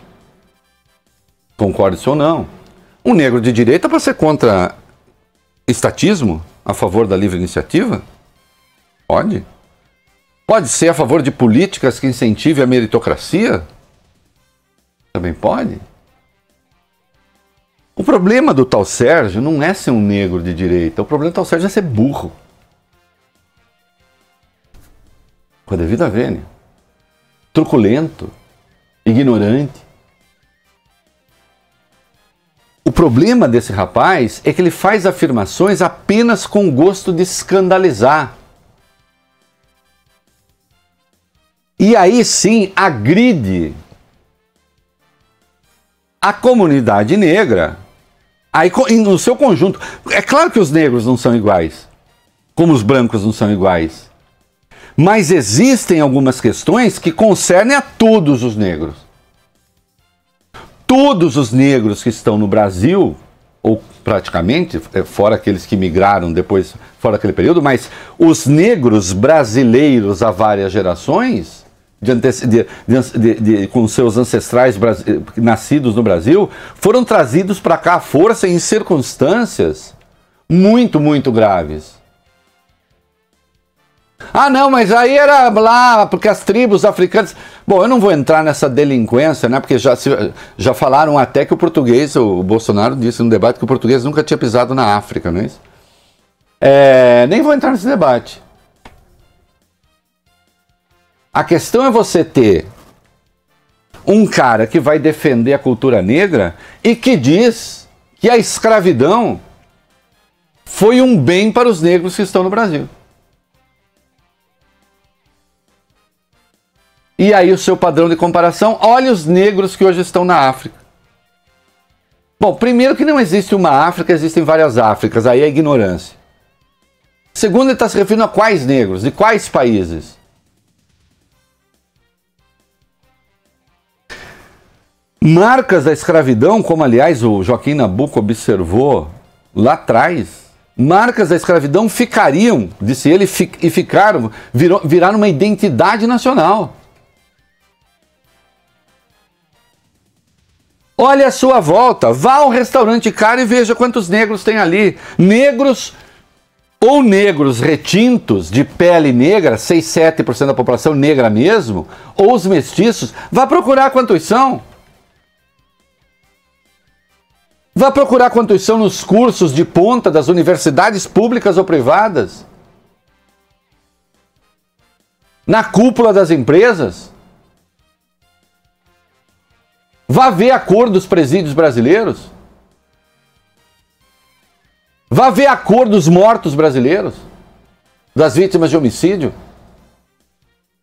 Concorde-se ou não. Um negro de direita pode ser contra estatismo, a favor da livre iniciativa? Pode. Pode ser a favor de políticas que incentivem a meritocracia? Também pode. O problema do tal Sérgio não é ser um negro de direita, o problema do tal Sérgio é ser burro. Com a devida vênia. Truculento, ignorante. O problema desse rapaz é que ele faz afirmações apenas com o gosto de escandalizar. E aí sim agride a comunidade negra, aí no seu conjunto. É claro que os negros não são iguais, como os brancos não são iguais. Mas existem algumas questões que concernem a todos os negros. Todos os negros que estão no Brasil, ou praticamente, fora aqueles que migraram depois, fora aquele período, mas os negros brasileiros há várias gerações, com seus ancestrais nascidos no Brasil, foram trazidos para cá à força em circunstâncias muito, muito graves. Ah, não, mas aí era lá, porque as tribos africanas... Bom, eu não vou entrar nessa delinquência, né? Porque já falaram até que o português, o Bolsonaro disse no debate que o português nunca tinha pisado na África, não é isso? É, nem vou entrar nesse debate. A questão é você ter um cara que vai defender a cultura negra e que diz que a escravidão foi um bem para os negros que estão no Brasil. E aí o seu padrão de comparação, olha os negros que hoje estão na África. Bom, primeiro que não existe uma África, existem várias Áfricas, aí é ignorância. Segundo, ele está se referindo a quais negros, de quais países? Marcas da escravidão, como aliás o Joaquim Nabuco observou lá atrás, marcas da escravidão ficariam, disse ele, e ficaram, viraram uma identidade nacional. Olha a sua volta, vá ao restaurante caro e veja quantos negros tem ali. Negros ou negros retintos, de pele negra, 6, 7% da população negra mesmo, ou os mestiços, vá procurar quantos são. Vá procurar quantos são nos cursos de ponta das universidades públicas ou privadas. Na cúpula das empresas. Vá ver a cor dos presídios brasileiros. Vá ver a cor dos mortos brasileiros. Das vítimas de homicídio.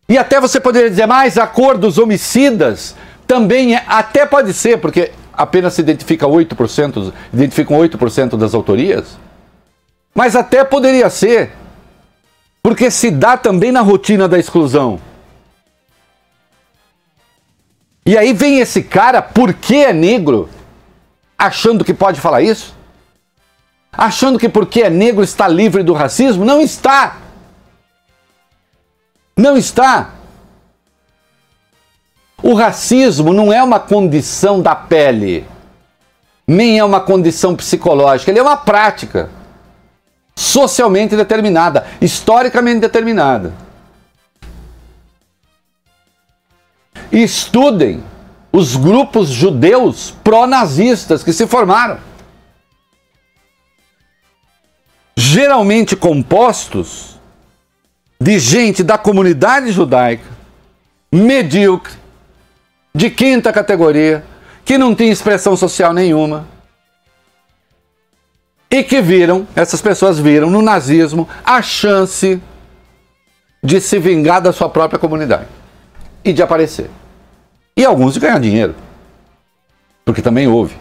E até você poderia dizer mais, a cor dos homicidas também é, até pode ser, porque... apenas se identifica 8%, identificam 8% das autorias, mas até poderia ser, porque se dá também na rotina da exclusão. E aí vem esse cara, porque é negro, achando que pode falar isso? Achando que porque é negro está livre do racismo? Não está! Não está! O racismo não é uma condição da pele, nem é uma condição psicológica, ele é uma prática socialmente determinada, historicamente determinada. E estudem os grupos judeus pró-nazistas que se formaram, geralmente compostos de gente da comunidade judaica, medíocre, de quinta categoria, que não tinha expressão social nenhuma, e que viram, essas pessoas viram no nazismo a chance de se vingar da sua própria comunidade e de aparecer. E alguns de ganhar dinheiro, porque também houve.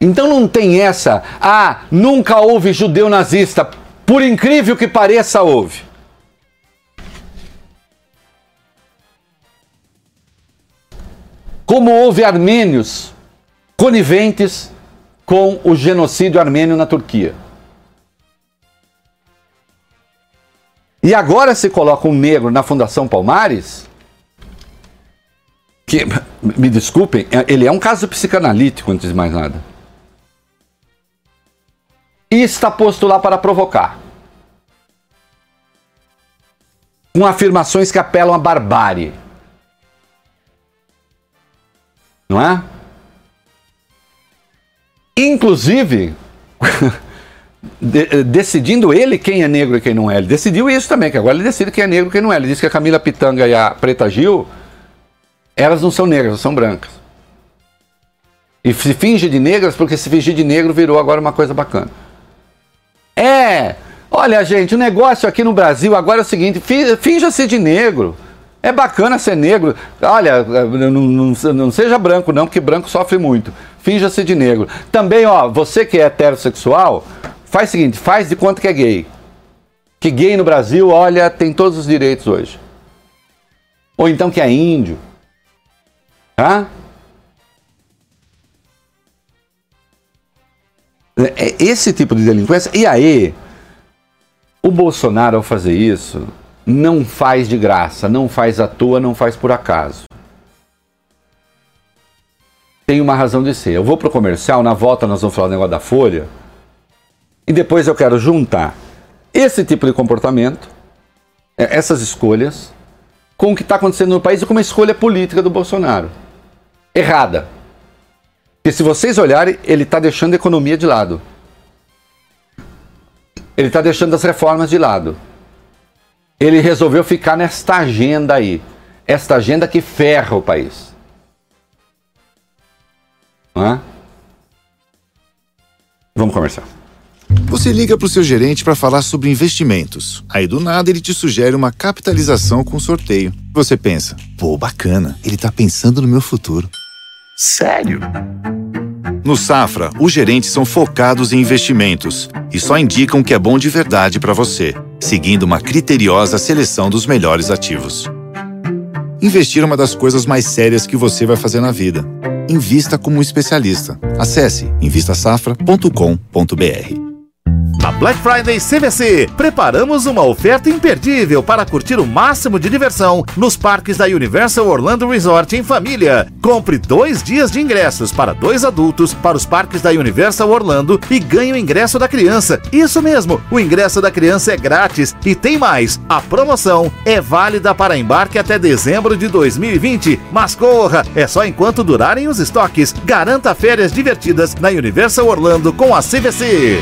Então não tem essa, ah, nunca houve judeu nazista, por incrível que pareça houve. Como houve armênios coniventes com o genocídio armênio na Turquia. E agora se coloca um negro na Fundação Palmares, que, me desculpem, ele é um caso psicanalítico antes de mais nada. E está posto lá para provocar. Com afirmações que apelam à barbárie. Não é? Inclusive, decidindo ele quem é negro e quem não é. Ele decidiu isso também, que agora ele decide quem é negro e quem não é. Ele disse que a Camila Pitanga e a Preta Gil, elas não são negras, elas são brancas. E se finge de negras porque se fingir de negro virou agora uma coisa bacana. É, olha gente, o negócio aqui no Brasil agora é o seguinte, finja-se de negro. É bacana ser negro. Olha, não seja branco não, porque branco sofre muito. Finja-se de negro. Também, ó, você que é heterossexual, faz o seguinte, faz de conta que é gay. Que gay no Brasil, olha, tem todos os direitos hoje. Ou então que é índio. Tá? É esse tipo de delinquência. E aí, o Bolsonaro ao fazer isso... não faz de graça, não faz à toa, não faz por acaso. Tem uma razão de ser. Eu vou pro comercial, na volta nós vamos falar do negócio da Folha, e depois eu quero juntar esse tipo de comportamento, essas escolhas, com o que está acontecendo no país e com uma escolha política do Bolsonaro. Errada. Porque se vocês olharem, ele está deixando a economia de lado. Ele está deixando as reformas de lado. Ele resolveu ficar nesta agenda aí. Esta agenda que ferra o país. Não é? Vamos conversar. Você liga para o seu gerente para falar sobre investimentos. Aí do nada ele te sugere uma capitalização com sorteio. Você pensa, pô, bacana, ele tá pensando no meu futuro. Sério? No Safra, os gerentes são focados em investimentos e só indicam o que é bom de verdade para você, seguindo uma criteriosa seleção dos melhores ativos. Investir é uma das coisas mais sérias que você vai fazer na vida. Invista como um especialista. Acesse invistasafra.com.br. Na Black Friday CVC, preparamos uma oferta imperdível para curtir o máximo de diversão nos parques da Universal Orlando Resort em família. Compre 2 dias de ingressos para 2 adultos para os parques da Universal Orlando e ganhe o ingresso da criança. Isso mesmo, o ingresso da criança é grátis e tem mais. A promoção é válida para embarque até dezembro de 2020. Mas corra, é só enquanto durarem os estoques. Garanta férias divertidas na Universal Orlando com a CVC.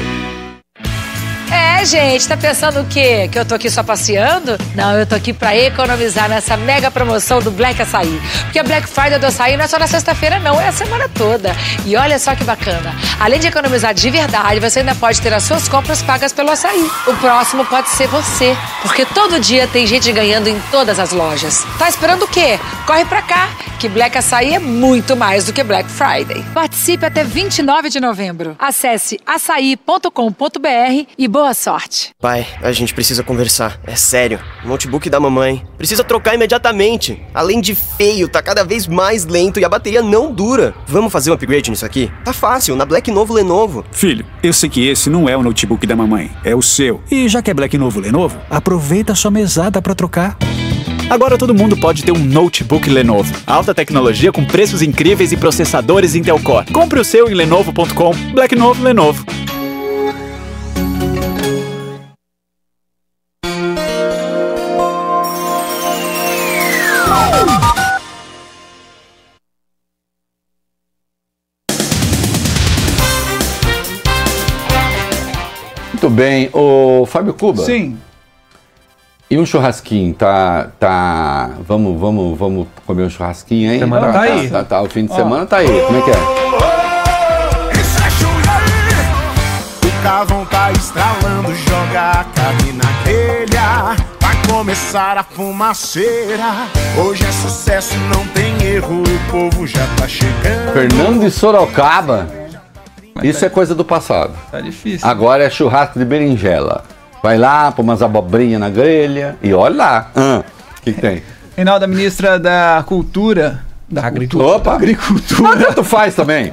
É, gente, tá pensando o quê? Que eu tô aqui só passeando? Não, eu tô aqui pra economizar nessa mega promoção do Black Açaí. Porque a Black Friday do Açaí não é só na sexta-feira, não, é a semana toda. E olha só que bacana. Além de economizar de verdade, você ainda pode ter as suas compras pagas pelo Açaí. O próximo pode ser você. Porque todo dia tem gente ganhando em todas as lojas. Tá esperando o quê? Corre pra cá, que Black Açaí é muito mais do que Black Friday. Participe até 29 de novembro. Acesse açaí.com.br e boa sorte. Pai, a gente precisa conversar. É sério. O notebook da mamãe precisa trocar imediatamente. Além de feio, tá cada vez mais lento e a bateria não dura. Vamos fazer um upgrade nisso aqui? Tá fácil, na Black Novo Lenovo. Filho, eu sei que esse não é o notebook da mamãe, é o seu. E já que é Black Novo Lenovo, aproveita a sua mesada pra trocar. Agora todo mundo pode ter um notebook Lenovo. Alta tecnologia com preços incríveis e processadores Intel Core. Compre o seu em lenovo.com. Black Novo Lenovo. Muito bem, o Fábio Cuba. Sim. E um churrasquinho, tá, vamos comer um churrasquinho, hein? Semana tá aí. Tá, o fim de semana tá aí, como é que é? Isso é churrasco. Fica à vontade, estralando, joga a carne na grelha. Vai começar a fumaceira. Hoje é sucesso, não tem erro, o povo já tá chegando. Fernando de Sorocaba, isso é coisa do passado. Tá difícil. Agora é churrasco de berinjela. Vai lá, põe umas abobrinhas na grelha e olha lá. O que tem? Reinaldo, a ministra da Cultura... Da Agricultura. Mas tanto faz também.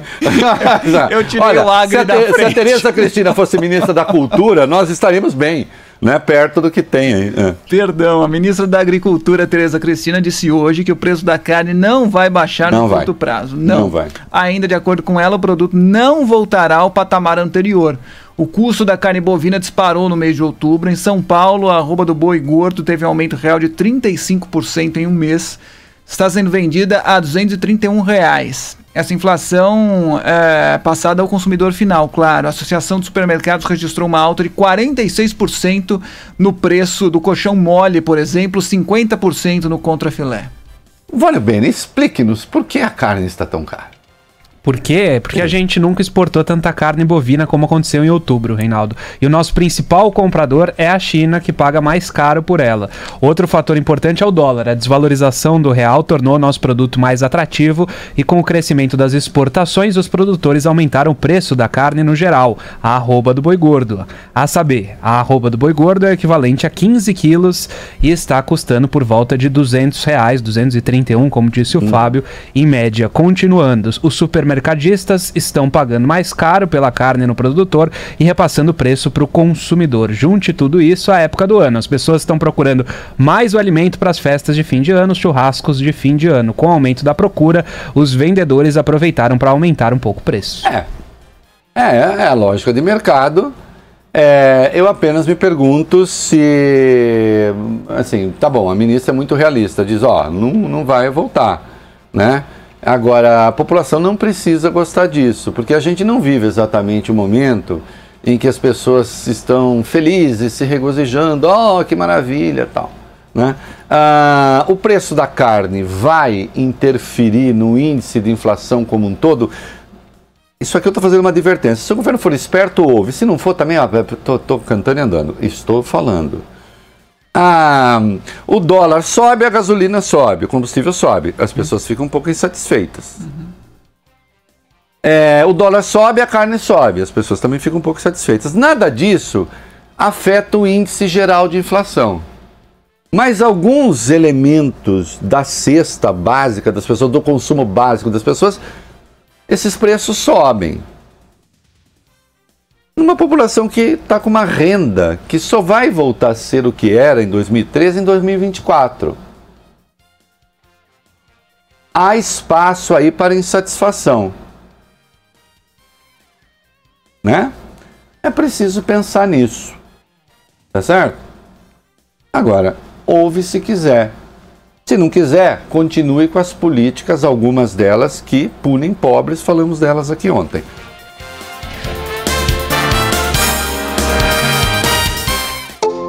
Eu tirei o lagre da frente. Se a Tereza Cristina fosse ministra da Cultura, nós estaríamos bem, né? Perto do que tem aí. Perdão, a ministra da Agricultura, Tereza Cristina, disse hoje que o preço da carne não vai baixar no curto prazo. Não vai. Ainda de acordo com ela, o produto não voltará ao patamar anterior. O custo da carne bovina disparou no mês de outubro. Em São Paulo, a arroba do boi gordo teve um aumento real de 35% em um mês. Está sendo vendida a R$ 231,00. Essa inflação é passada ao consumidor final, claro. A Associação de Supermercados registrou uma alta de 46% no preço do coxão mole, por exemplo, 50% no contrafilé. Olha bem, explique-nos por que a carne está tão cara. Por quê? Porque a gente nunca exportou tanta carne bovina como aconteceu em outubro, Reinaldo. E o nosso principal comprador é a China, que paga mais caro por ela. Outro fator importante é o dólar. A desvalorização do real tornou o nosso produto mais atrativo e com o crescimento das exportações, os produtores aumentaram o preço da carne no geral, a arroba do boi gordo. A saber, a arroba do boi gordo é equivalente a 15 quilos e está custando por volta de R$200, 231, como disse o Fábio, em média. Continuando, o supermercadistas estão pagando mais caro pela carne no produtor e repassando o preço para o consumidor. Junte tudo isso à época do ano. As pessoas estão procurando mais o alimento para as festas de fim de ano, churrascos de fim de ano. Com o aumento da procura, os vendedores aproveitaram para aumentar um pouco o preço. É a lógica de mercado. Eu apenas me pergunto se... Assim, tá bom, a ministra é muito realista. Diz, não vai voltar, né? Agora, a população não precisa gostar disso, porque a gente não vive exatamente o momento em que as pessoas estão felizes, se regozijando, que maravilha, tal, né? O preço da carne vai interferir no índice de inflação como um todo? Isso aqui eu estou fazendo uma advertência. Se o governo for esperto, ouve. Se não for, também, estou cantando e andando. Estou falando. O dólar sobe, a gasolina sobe, o combustível sobe. As pessoas ficam um pouco insatisfeitas. O dólar sobe, a carne sobe. As pessoas também ficam um pouco insatisfeitas. Nada disso afeta o índice geral de inflação. Mas alguns elementos da cesta básica das pessoas, do consumo básico das pessoas, esses preços sobem. Numa população que está com uma renda que só vai voltar a ser o que era em 2013, em 2024. Há espaço aí para insatisfação, né? É preciso pensar nisso, tá certo? Agora, ouve se quiser. Se não quiser, continue com as políticas, algumas delas que punem pobres, falamos delas aqui ontem.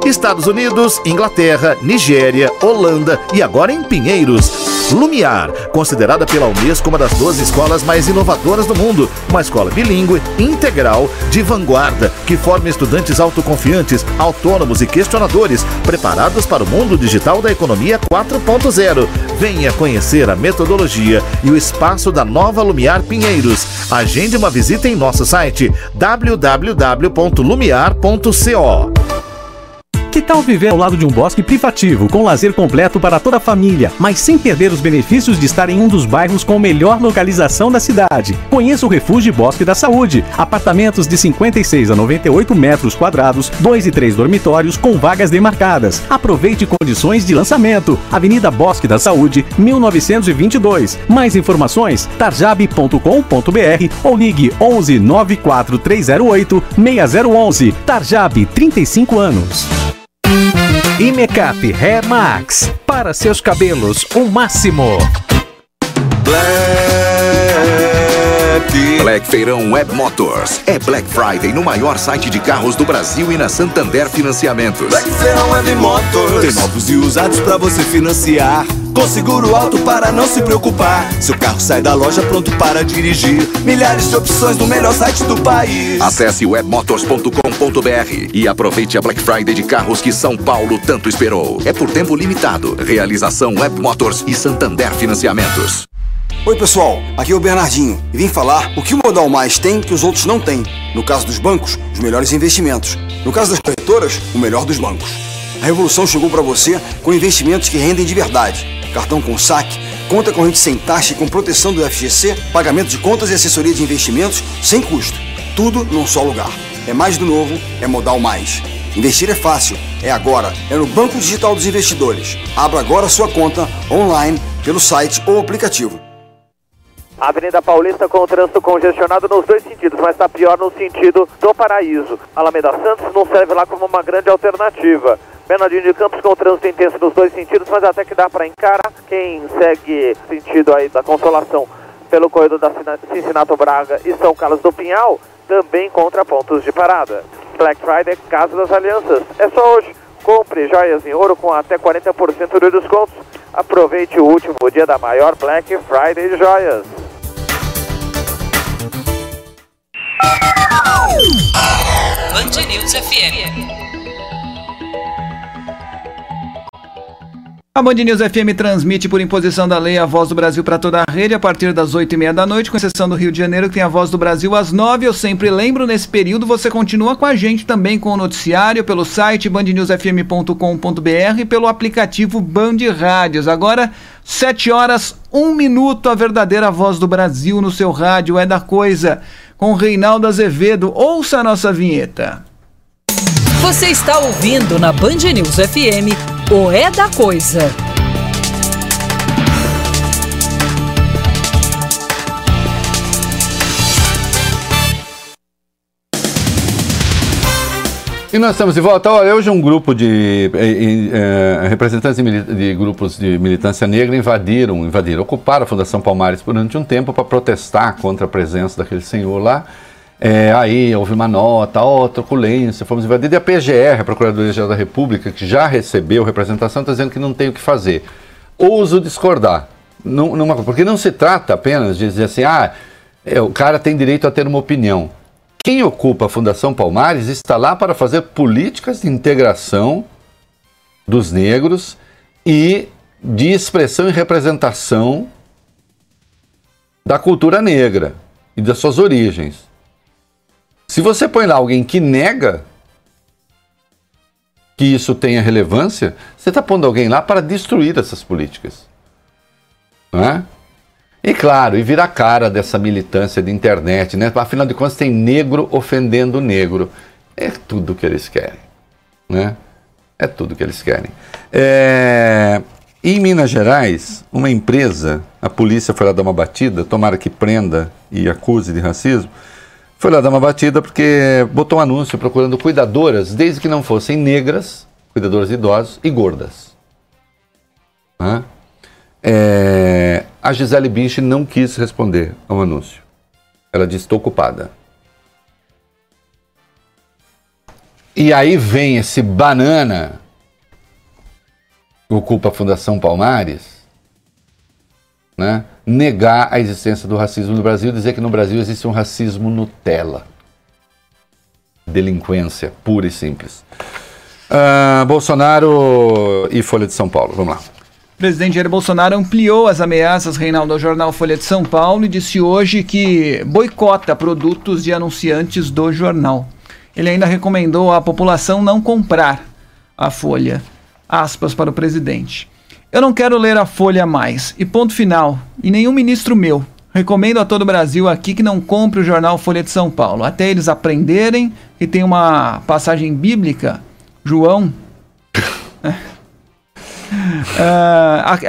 Estados Unidos, Inglaterra, Nigéria, Holanda e agora em Pinheiros. Lumiar, considerada pela Unesco uma das 12 escolas mais inovadoras do mundo. Uma escola bilíngue, integral, de vanguarda, que forma estudantes autoconfiantes, autônomos e questionadores, preparados para o mundo digital da economia 4.0. Venha conhecer a metodologia e o espaço da nova Lumiar Pinheiros. Agende uma visita em nosso site www.lumiar.co. Que tal viver ao lado de um bosque privativo, com lazer completo para toda a família, mas sem perder os benefícios de estar em um dos bairros com melhor localização da cidade? Conheça o Refúgio Bosque da Saúde. Apartamentos de 56 a 98 metros quadrados, 2 e 3 dormitórios com vagas demarcadas. Aproveite condições de lançamento. Avenida Bosque da Saúde, 1922. Mais informações, tarjab.com.br ou ligue 11 94308 6011. Tarjab, 35 anos. E Makeup Hair Max, para seus cabelos o máximo. Black Black Feirão Web Motors. É Black Friday no maior site de carros do Brasil e na Santander Financiamentos. Black Feirão Web Motors. Tem novos e usados pra você financiar. Com seguro alto para não se preocupar. Seu carro sai da loja pronto para dirigir. Milhares de opções no melhor site do país. Acesse webmotors.com.br e aproveite a Black Friday de carros que São Paulo tanto esperou. É por tempo limitado. Realização Web Motors e Santander Financiamentos. Oi pessoal, aqui é o Bernardinho e vim falar o que o Modal Mais tem que os outros não têm. No caso dos bancos, os melhores investimentos. No caso das corretoras, o melhor dos bancos. A revolução chegou para você com investimentos que rendem de verdade. Cartão com saque, conta corrente sem taxa e com proteção do FGC, pagamento de contas e assessoria de investimentos sem custo. Tudo num só lugar. É mais do novo, é Modal Mais. Investir é fácil, é agora, é no Banco Digital dos Investidores. Abra agora sua conta online, pelo site ou aplicativo. Avenida Paulista com o trânsito congestionado nos dois sentidos, mas está pior no sentido do Paraíso. Alameda Santos não serve lá como uma grande alternativa. Bernardinho de Campos com o trânsito intenso nos dois sentidos, mas até que dá para encarar. Quem segue sentido aí da Consolação pelo corredor da Cincinnato Braga e São Carlos do Pinhal, também contra pontos de parada. Black Friday, Casa das Alianças. É só hoje. Compre joias em ouro com até 40% de descontos. Aproveite o último dia da maior Black Friday de joias. Band News FM. A Band News FM transmite por imposição da lei a Voz do Brasil para toda a rede a partir das 20h30, com exceção do Rio de Janeiro, que tem a Voz do Brasil às 9h. Eu sempre lembro, nesse período você continua com a gente também com o noticiário pelo site bandnewsfm.com.br e pelo aplicativo Band Rádios. Agora, 7h01, a verdadeira Voz do Brasil no seu rádio é da coisa. Com Reinaldo Azevedo, ouça a nossa vinheta. Você está ouvindo na Band News FM... O É da Coisa. E nós estamos de volta. Olha, hoje um grupo de representantes de grupos de militância negra ocuparam a Fundação Palmares durante um tempo para protestar contra a presença daquele senhor lá. Aí houve uma nota, truculência, fomos invadidos. E a PGR, a Procuradoria-Geral da República, que já recebeu representação, está dizendo que não tem o que fazer. Ouso discordar. Porque não se trata apenas de dizer assim, o cara tem direito a ter uma opinião. Quem ocupa a Fundação Palmares está lá para fazer políticas de integração dos negros e de expressão e representação da cultura negra e das suas origens. Se você põe lá alguém que nega que isso tenha relevância, você está pondo alguém lá para destruir essas políticas. Não é? E claro, vira a cara dessa militância de internet, né? Afinal de contas, tem negro ofendendo negro. É tudo que eles querem. Né? É tudo que eles querem. Em Minas Gerais, uma empresa, a polícia foi lá dar uma batida, tomara que prenda e acuse de racismo. Foi lá dar uma batida porque botou um anúncio procurando cuidadoras, desde que não fossem negras, cuidadoras de idosos e gordas. Né? A Gisele Bündchen não quis responder ao anúncio. Ela disse, estou ocupada. E aí vem esse banana que ocupa a Fundação Palmares, né? Negar a existência do racismo no Brasil, dizer que no Brasil existe um racismo Nutella. Delinquência, pura e simples. Bolsonaro e Folha de São Paulo, vamos lá. O presidente Jair Bolsonaro ampliou as ameaças, Reinaldo, ao jornal Folha de São Paulo e disse hoje que boicota produtos de anunciantes do jornal. Ele ainda recomendou à população não comprar a Folha. Aspas para o presidente. Eu não quero ler a Folha mais, e ponto final, e nenhum ministro meu. Recomendo a todo o Brasil aqui que não compre o jornal Folha de São Paulo, até eles aprenderem que tem uma passagem bíblica, João...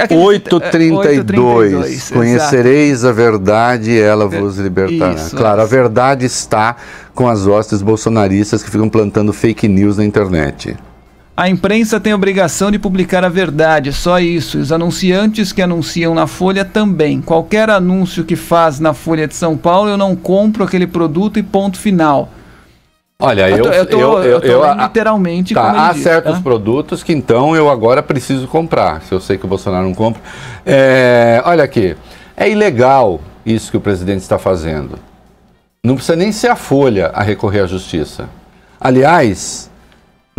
8:32, conhecereis a verdade e ela vos libertará. Isso, claro, isso. A verdade está com as hostes bolsonaristas que ficam plantando fake news na internet. A imprensa tem a obrigação de publicar a verdade, só isso. Os anunciantes que anunciam na Folha também. Qualquer anúncio que faz na Folha de São Paulo, eu não compro aquele produto e ponto final. Olha, eu literalmente... Tá, há certos produtos que então eu agora preciso comprar, se eu sei que o Bolsonaro não compra. Olha aqui, é ilegal isso que o presidente está fazendo. Não precisa nem ser a Folha a recorrer à justiça. Aliás,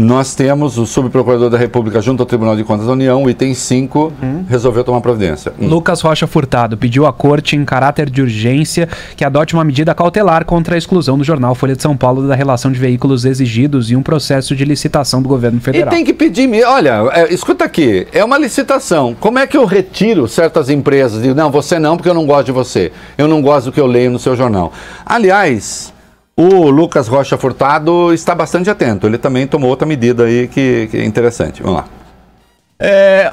nós temos o subprocurador da República junto ao Tribunal de Contas da União, item 5, resolveu tomar providência. Lucas Rocha Furtado pediu à corte, em caráter de urgência, que adote uma medida cautelar contra a exclusão do jornal Folha de São Paulo da relação de veículos exigidos em um processo de licitação do governo federal. E tem que pedir, olha, escuta aqui, é uma licitação. Como é que eu retiro certas empresas? Digo, não, você não, porque eu não gosto de você. Eu não gosto do que eu leio no seu jornal. Aliás... O Lucas Rocha Furtado está bastante atento. Ele também tomou outra medida aí que é interessante. Vamos lá.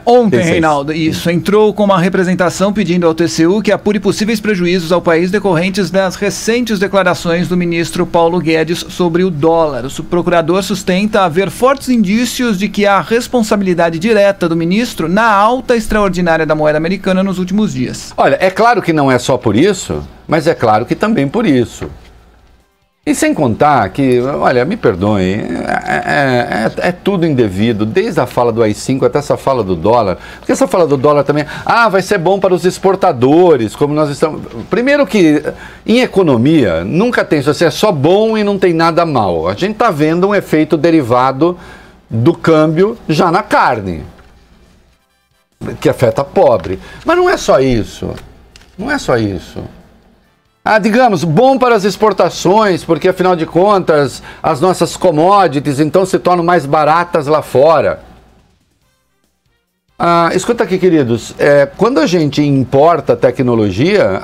Ontem, Reinaldo, entrou com uma representação pedindo ao TCU que apure possíveis prejuízos ao país decorrentes das recentes declarações do ministro Paulo Guedes sobre o dólar. O procurador sustenta haver fortes indícios de que há responsabilidade direta do ministro na alta extraordinária da moeda americana nos últimos dias. Olha, é claro que não é só por isso, mas é claro que também por isso. E sem contar que, olha, me perdoem, é tudo indevido, desde a fala do AI-5 até essa fala do dólar, porque essa fala do dólar também, vai ser bom para os exportadores, como nós estamos... Primeiro que, em economia, nunca tem isso, assim, é só bom e não tem nada mal. A gente está vendo um efeito derivado do câmbio já na carne, que afeta pobre. Mas não é só isso, não é só isso. Digamos, bom para as exportações, porque afinal de contas as nossas commodities então se tornam mais baratas lá fora. Escuta aqui, queridos, quando a gente importa tecnologia,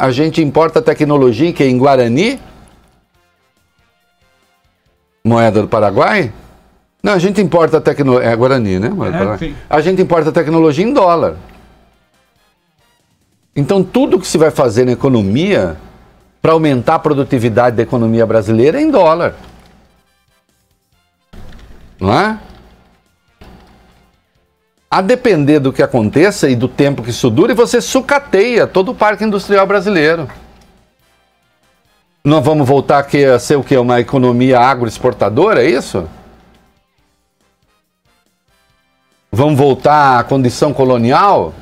que é em Guarani, moeda do Paraguai? Não, a gente importa tecnologia, Guarani, né? A gente importa tecnologia em dólar. Então tudo que se vai fazer na economia... para aumentar a produtividade da economia brasileira em dólar. Não é? A depender do que aconteça e do tempo que isso dure, você sucateia todo o parque industrial brasileiro. Nós vamos voltar aqui a ser o quê? Uma economia agroexportadora, é isso? Vamos voltar à condição colonial?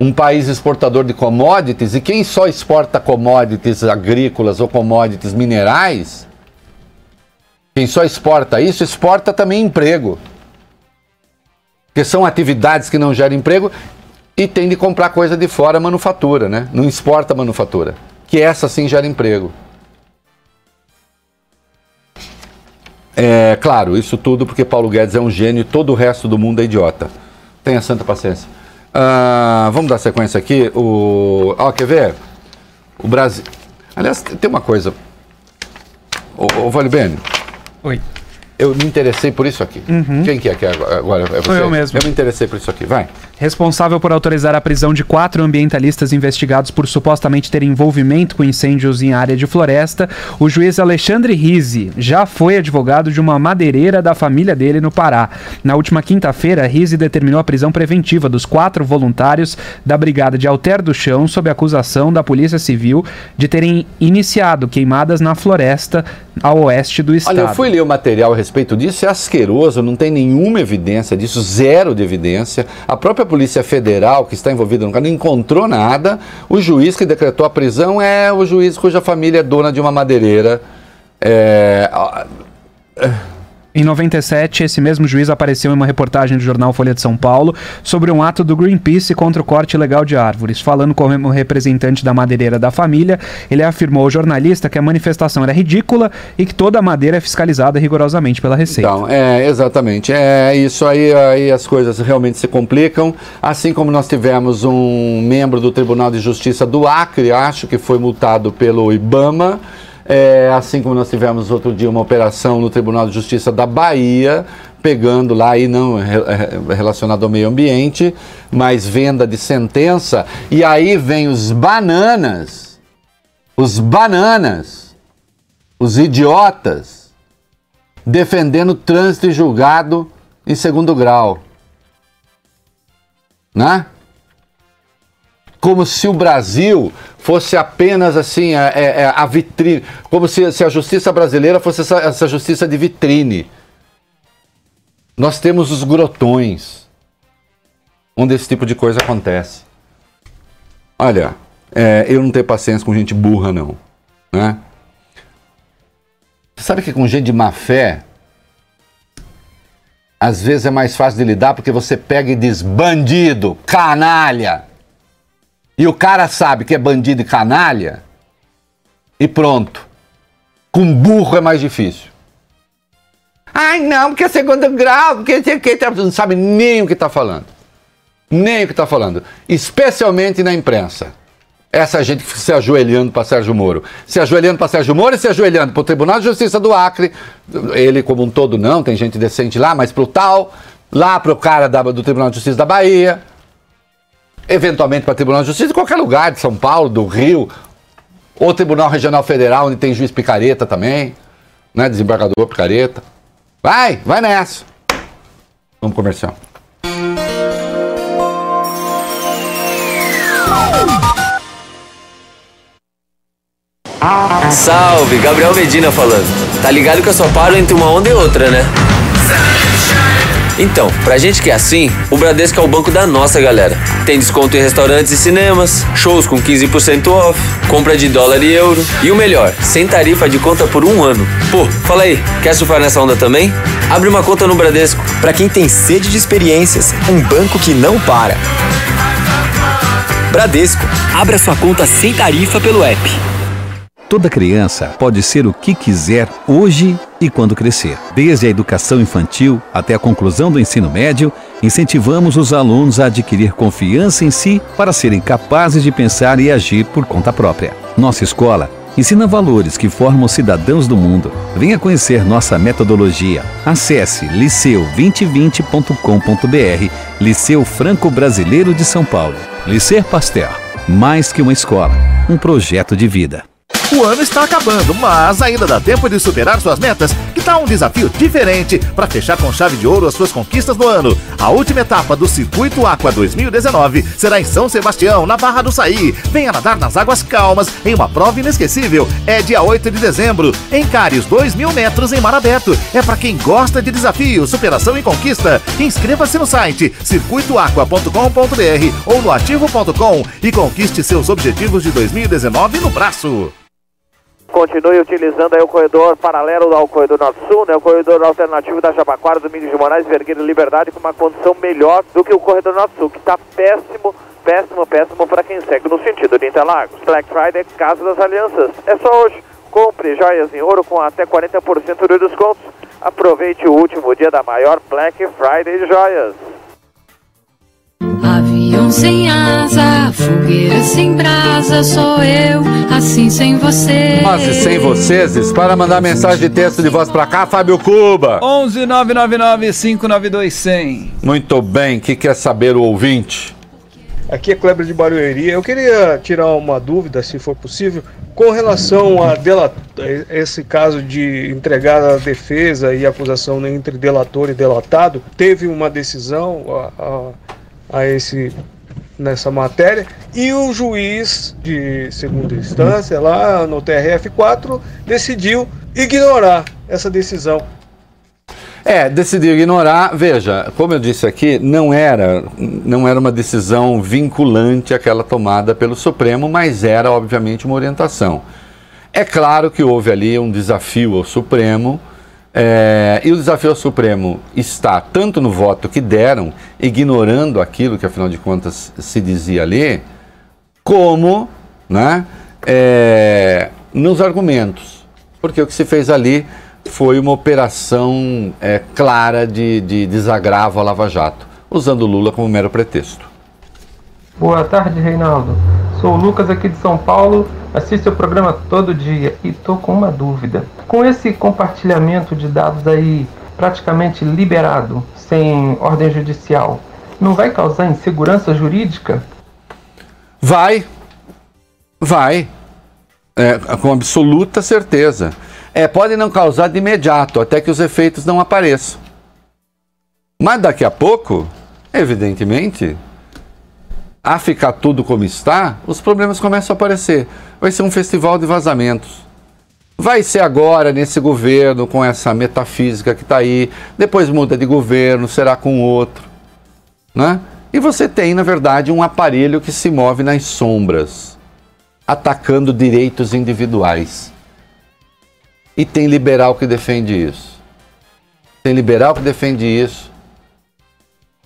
Um país exportador de commodities, e quem só exporta commodities agrícolas ou commodities minerais, quem só exporta isso, exporta também emprego. Porque são atividades que não geram emprego e tem de comprar coisa de fora, manufatura, né? Não exporta manufatura, que essa sim gera emprego. Claro, isso tudo porque Paulo Guedes é um gênio e todo o resto do mundo é idiota. Tenha santa paciência. Vamos dar sequência aqui. Quer ver? O Brasil... Aliás, tem uma coisa. Ô Valibene. Oi. Eu me interessei por isso aqui. Quem que é agora? É você? Foi eu mesmo. Eu me interessei por isso aqui. Vai. Responsável por autorizar a prisão de 4 ambientalistas investigados por supostamente ter envolvimento com incêndios em área de floresta, o juiz Alexandre Rizzi já foi advogado de uma madeireira da família dele no Pará. Na última quinta-feira, Rizzi determinou a prisão preventiva dos 4 voluntários da Brigada de Alter do Chão sob acusação da Polícia Civil de terem iniciado queimadas na floresta a oeste do estado. Olha, eu fui ler o material a respeito disso, é asqueroso, não tem nenhuma evidência disso, zero de evidência. A própria Polícia Federal, que está envolvida no caso, não encontrou nada. O juiz que decretou a prisão é o juiz cuja família é dona de uma madeireira. Em 97, esse mesmo juiz apareceu em uma reportagem do jornal Folha de São Paulo sobre um ato do Greenpeace contra o corte ilegal de árvores. Falando como representante da madeireira da família, ele afirmou ao jornalista que a manifestação era ridícula e que toda a madeira é fiscalizada rigorosamente pela Receita. Então, exatamente. Isso aí as coisas realmente se complicam. Assim como nós tivemos um membro do Tribunal de Justiça do Acre, acho que foi multado pelo IBAMA, assim como nós tivemos outro dia uma operação no Tribunal de Justiça da Bahia, pegando lá, e não relacionado ao meio ambiente, mas venda de sentença. E aí vem os idiotas, defendendo trânsito e julgado em segundo grau. Né? Como se o Brasil fosse apenas assim a vitrine, como se a justiça brasileira fosse essa justiça de vitrine. Nós temos os grotões, onde esse tipo de coisa acontece. Olha, eu não tenho paciência com gente burra, não. Né? Você sabe que com gente de má fé, às vezes é mais fácil de lidar, porque você pega e diz, bandido, canalha. E o cara sabe que é bandido e canalha, e pronto. Com burro é mais difícil. Ai, não, porque é segundo grau, porque não sabe nem o que está falando. Nem o que está falando. Especialmente na imprensa. Essa gente se ajoelhando para Sérgio Moro. Se ajoelhando para Sérgio Moro e se ajoelhando para o Tribunal de Justiça do Acre. Ele como um todo não, tem gente decente lá, mas para o tal. Lá para o cara do Tribunal de Justiça da Bahia. Eventualmente para o Tribunal de Justiça em qualquer lugar, de São Paulo, do Rio. Ou Tribunal Regional Federal, onde tem juiz picareta também. Né? Desembargador picareta. Vai nessa. Vamos comercial. Salve, Gabriel Medina falando. Tá ligado que eu só paro entre uma onda e outra, né? Então, pra gente que é assim, o Bradesco é o banco da nossa galera. Tem desconto em restaurantes e cinemas, shows com 15% off, compra de dólar e euro. E o melhor, sem tarifa de conta por um ano. Pô, fala aí, quer surfar nessa onda também? Abre uma conta no Bradesco. Pra quem tem sede de experiências, um banco que não para. Bradesco. Abra sua conta sem tarifa pelo app. Toda criança pode ser o que quiser hoje e quando crescer. Desde a educação infantil até a conclusão do ensino médio, incentivamos os alunos a adquirir confiança em si para serem capazes de pensar e agir por conta própria. Nossa escola ensina valores que formam cidadãos do mundo. Venha conhecer nossa metodologia. Acesse liceu2020.com.br, Liceu Franco Brasileiro de São Paulo. Licer Pasteur, mais que uma escola, um projeto de vida. O ano está acabando, mas ainda dá tempo de superar suas metas. Que tal um desafio diferente para fechar com chave de ouro as suas conquistas do ano? A última etapa do Circuito Aqua 2019 será em São Sebastião, na Barra do Saí. Venha nadar nas águas calmas em uma prova inesquecível. É dia 8 de dezembro. Encare os 2.000 metros em mar aberto. É para quem gosta de desafio, superação e conquista. Inscreva-se no site circuitoaqua.com.br ou no ativo.com e conquiste seus objetivos de 2019 no braço. Continue utilizando aí o corredor paralelo ao corredor Norte Sul, né? O corredor alternativo da Jabaquara, Domingos de Moraes, Vergueiro e Liberdade, com uma condição melhor do que o corredor Norte Sul, que está péssimo, péssimo, péssimo para quem segue no sentido de Interlagos. Black Friday, Casa das Alianças. É só hoje. Compre joias em ouro com até 40% de descontos. Aproveite o último dia da maior Black Friday de joias. Avião sem asa, fogueira sem brasa, sou eu, assim sem você. Nós e sem vocês, para mandar mensagem de texto de voz pra cá, Fábio Cuba. 11 999 592 100. Muito bem, o que quer saber o ouvinte? Aqui é Kleber de Barueri. Eu queria tirar uma dúvida, se for possível, com relação a esse caso de entregar a defesa e acusação entre delator e delatado. Teve uma decisão nessa matéria, e o juiz de segunda instância lá no TRF4 decidiu ignorar essa decisão. Decidiu ignorar. Veja, como eu disse aqui, não era uma decisão vinculante aquela tomada pelo Supremo, mas era obviamente uma orientação. É claro que houve ali um desafio ao Supremo. E o desafio ao Supremo está tanto no voto que deram, ignorando aquilo que afinal de contas se dizia ali, como, né, nos argumentos. Porque o que se fez ali foi uma operação clara de desagravo à Lava Jato, usando Lula como mero pretexto. Boa tarde, Reinaldo. Sou o Lucas aqui de São Paulo, assisto o programa todo dia e tô com uma dúvida. Com esse compartilhamento de dados aí praticamente liberado, sem ordem judicial, não vai causar insegurança jurídica? Vai. Com absoluta certeza. podem não causar de imediato, até que os efeitos não apareçam. Mas daqui a pouco, evidentemente, a ficar tudo como está, os problemas começam a aparecer. Vai ser um festival de vazamentos. Vai ser agora nesse governo, com essa metafísica que está aí, depois muda de governo, será com outro, né? E você tem, na verdade, um aparelho que se move nas sombras, atacando direitos individuais. E tem liberal que defende isso. Tem liberal que defende isso,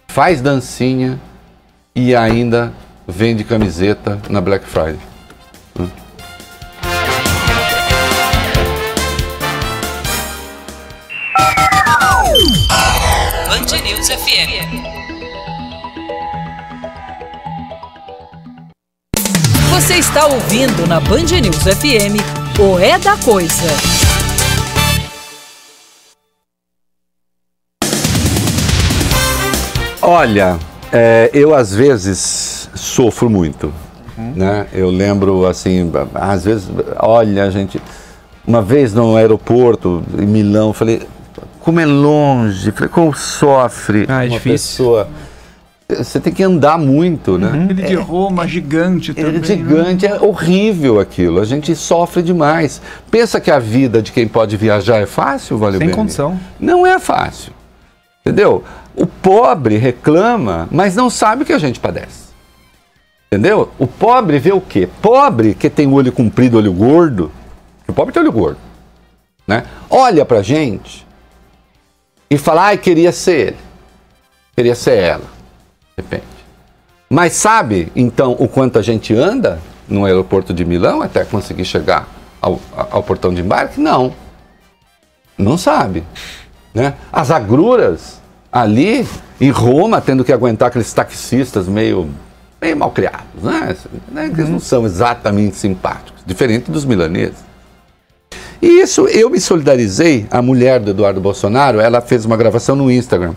faz dancinha e ainda vende camiseta na Black Friday. Band News FM. Você está ouvindo na Band News FM, O É da Coisa. Olha, eu às vezes sofro muito, né? Eu lembro assim, às vezes, olha gente, uma vez no aeroporto em Milão, falei, como é longe, falei, como sofre uma pessoa... Você tem que andar muito, né? Ele de Roma, gigante também. É gigante, né? É horrível aquilo. A gente sofre demais. Pensa que a vida de quem pode viajar é fácil, valeu bem? Sem condição. Não é fácil, entendeu? O pobre reclama, mas não sabe que a gente padece, entendeu? O pobre vê o quê? Pobre que tem olho comprido, olho gordo. O pobre tem olho gordo, né? Olha pra gente e fala, ai, queria ser ele, queria ser ela. Depende. Mas sabe, então, o quanto a gente anda no aeroporto de Milão até conseguir chegar ao portão de embarque? Não. Não sabe, né? As agruras ali em Roma, tendo que aguentar aqueles taxistas meio mal criados, né? Eles não são exatamente simpáticos, diferente dos milaneses. E isso, eu me solidarizei, a mulher do Eduardo Bolsonaro, ela fez uma gravação no Instagram.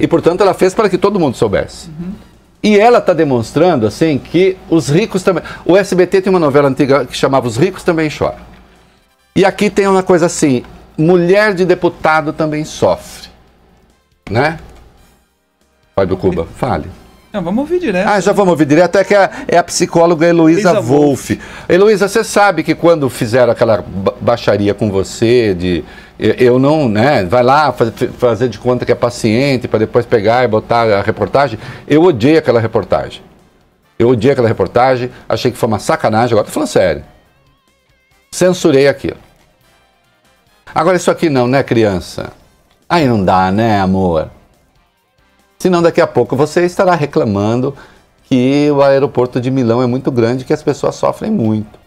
E, portanto, ela fez para que todo mundo soubesse. E ela está demonstrando, assim, que os ricos também... O SBT tem uma novela antiga que chamava Os Ricos Também Choram. E aqui tem uma coisa assim, mulher de deputado também sofre, né? Pai do Cuba, fale. Não, vamos ouvir direto. Ah, já vamos ouvir direto. É que a psicóloga Heloísa Wolff. Heloísa, você sabe que quando fizeram aquela baixaria com você, de eu não, né, vai lá fazer de conta que é paciente, para depois pegar e botar a reportagem. Eu odiei aquela reportagem. Achei que foi uma sacanagem. Agora tô falando sério. Censurei aquilo. Agora isso aqui não, né, criança? Aí não dá, né, amor? Senão daqui a pouco você estará reclamando que o aeroporto de Milão é muito grande e que as pessoas sofrem muito.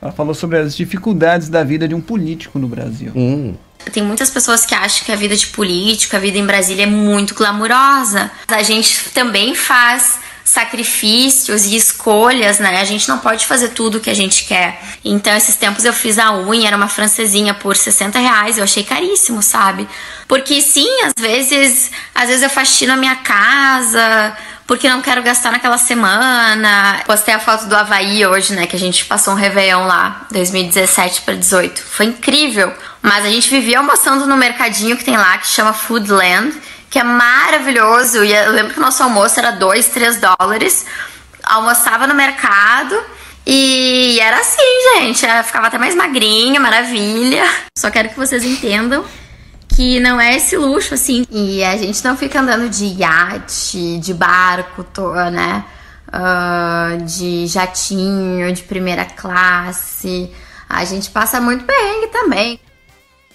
Ela falou sobre as dificuldades da vida de um político no Brasil. Tem muitas pessoas que acham que a vida de político, a vida em Brasília é muito glamurosa. A gente também faz sacrifícios e escolhas, né? A gente não pode fazer tudo o que a gente quer. Então, esses tempos eu fiz a unha, era uma francesinha por R$60, eu achei caríssimo, sabe? Porque sim, às vezes eu faxino a minha casa, porque não quero gastar naquela semana. Postei a foto do Havaí hoje, né? Que a gente passou um Réveillon lá, 2017 para 2018. Foi incrível. Mas a gente vivia almoçando no mercadinho que tem lá, que chama Foodland, que é maravilhoso, e eu lembro que o nosso almoço era 2, 3 dólares, almoçava no mercado, e era assim, gente, eu ficava até mais magrinha, maravilha. Só quero que vocês entendam que não é esse luxo, assim, e a gente não fica andando de iate, de barco, né, de jatinho, de primeira classe, a gente passa muito perrengue também.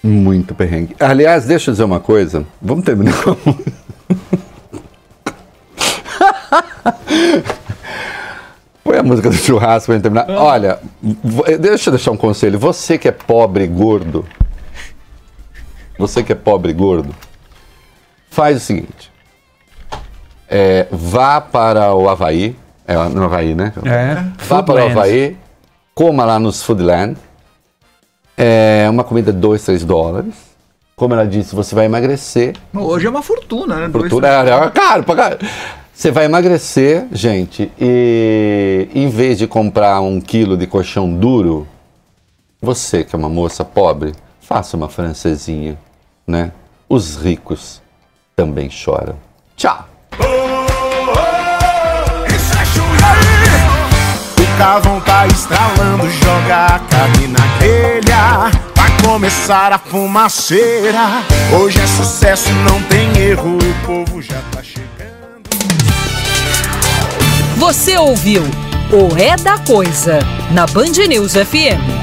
Muito perrengue. Aliás, deixa eu dizer uma coisa. Vamos terminar com a música. Põe a música do churrasco pra gente terminar. Olha, deixa eu deixar um conselho. Você que é pobre e gordo, faz o seguinte. Vá para o Havaí. É no Havaí, né? Vá para o Havaí, coma lá nos Foodland. É uma comida de 2, 3 dólares. Como ela disse, você vai emagrecer. Hoje é uma fortuna, né? Fortuna é caro pra caralho. Você vai emagrecer, gente, e em vez de comprar um quilo de colchão duro, Você que é uma moça pobre, faça uma francesinha, né? Os ricos também choram. Tchau! A vontade estralando, joga a carne na grelha. Vai começar a fumaceira. Hoje é sucesso, não tem erro. O povo já tá chegando. Você ouviu O É da Coisa na Band News FM.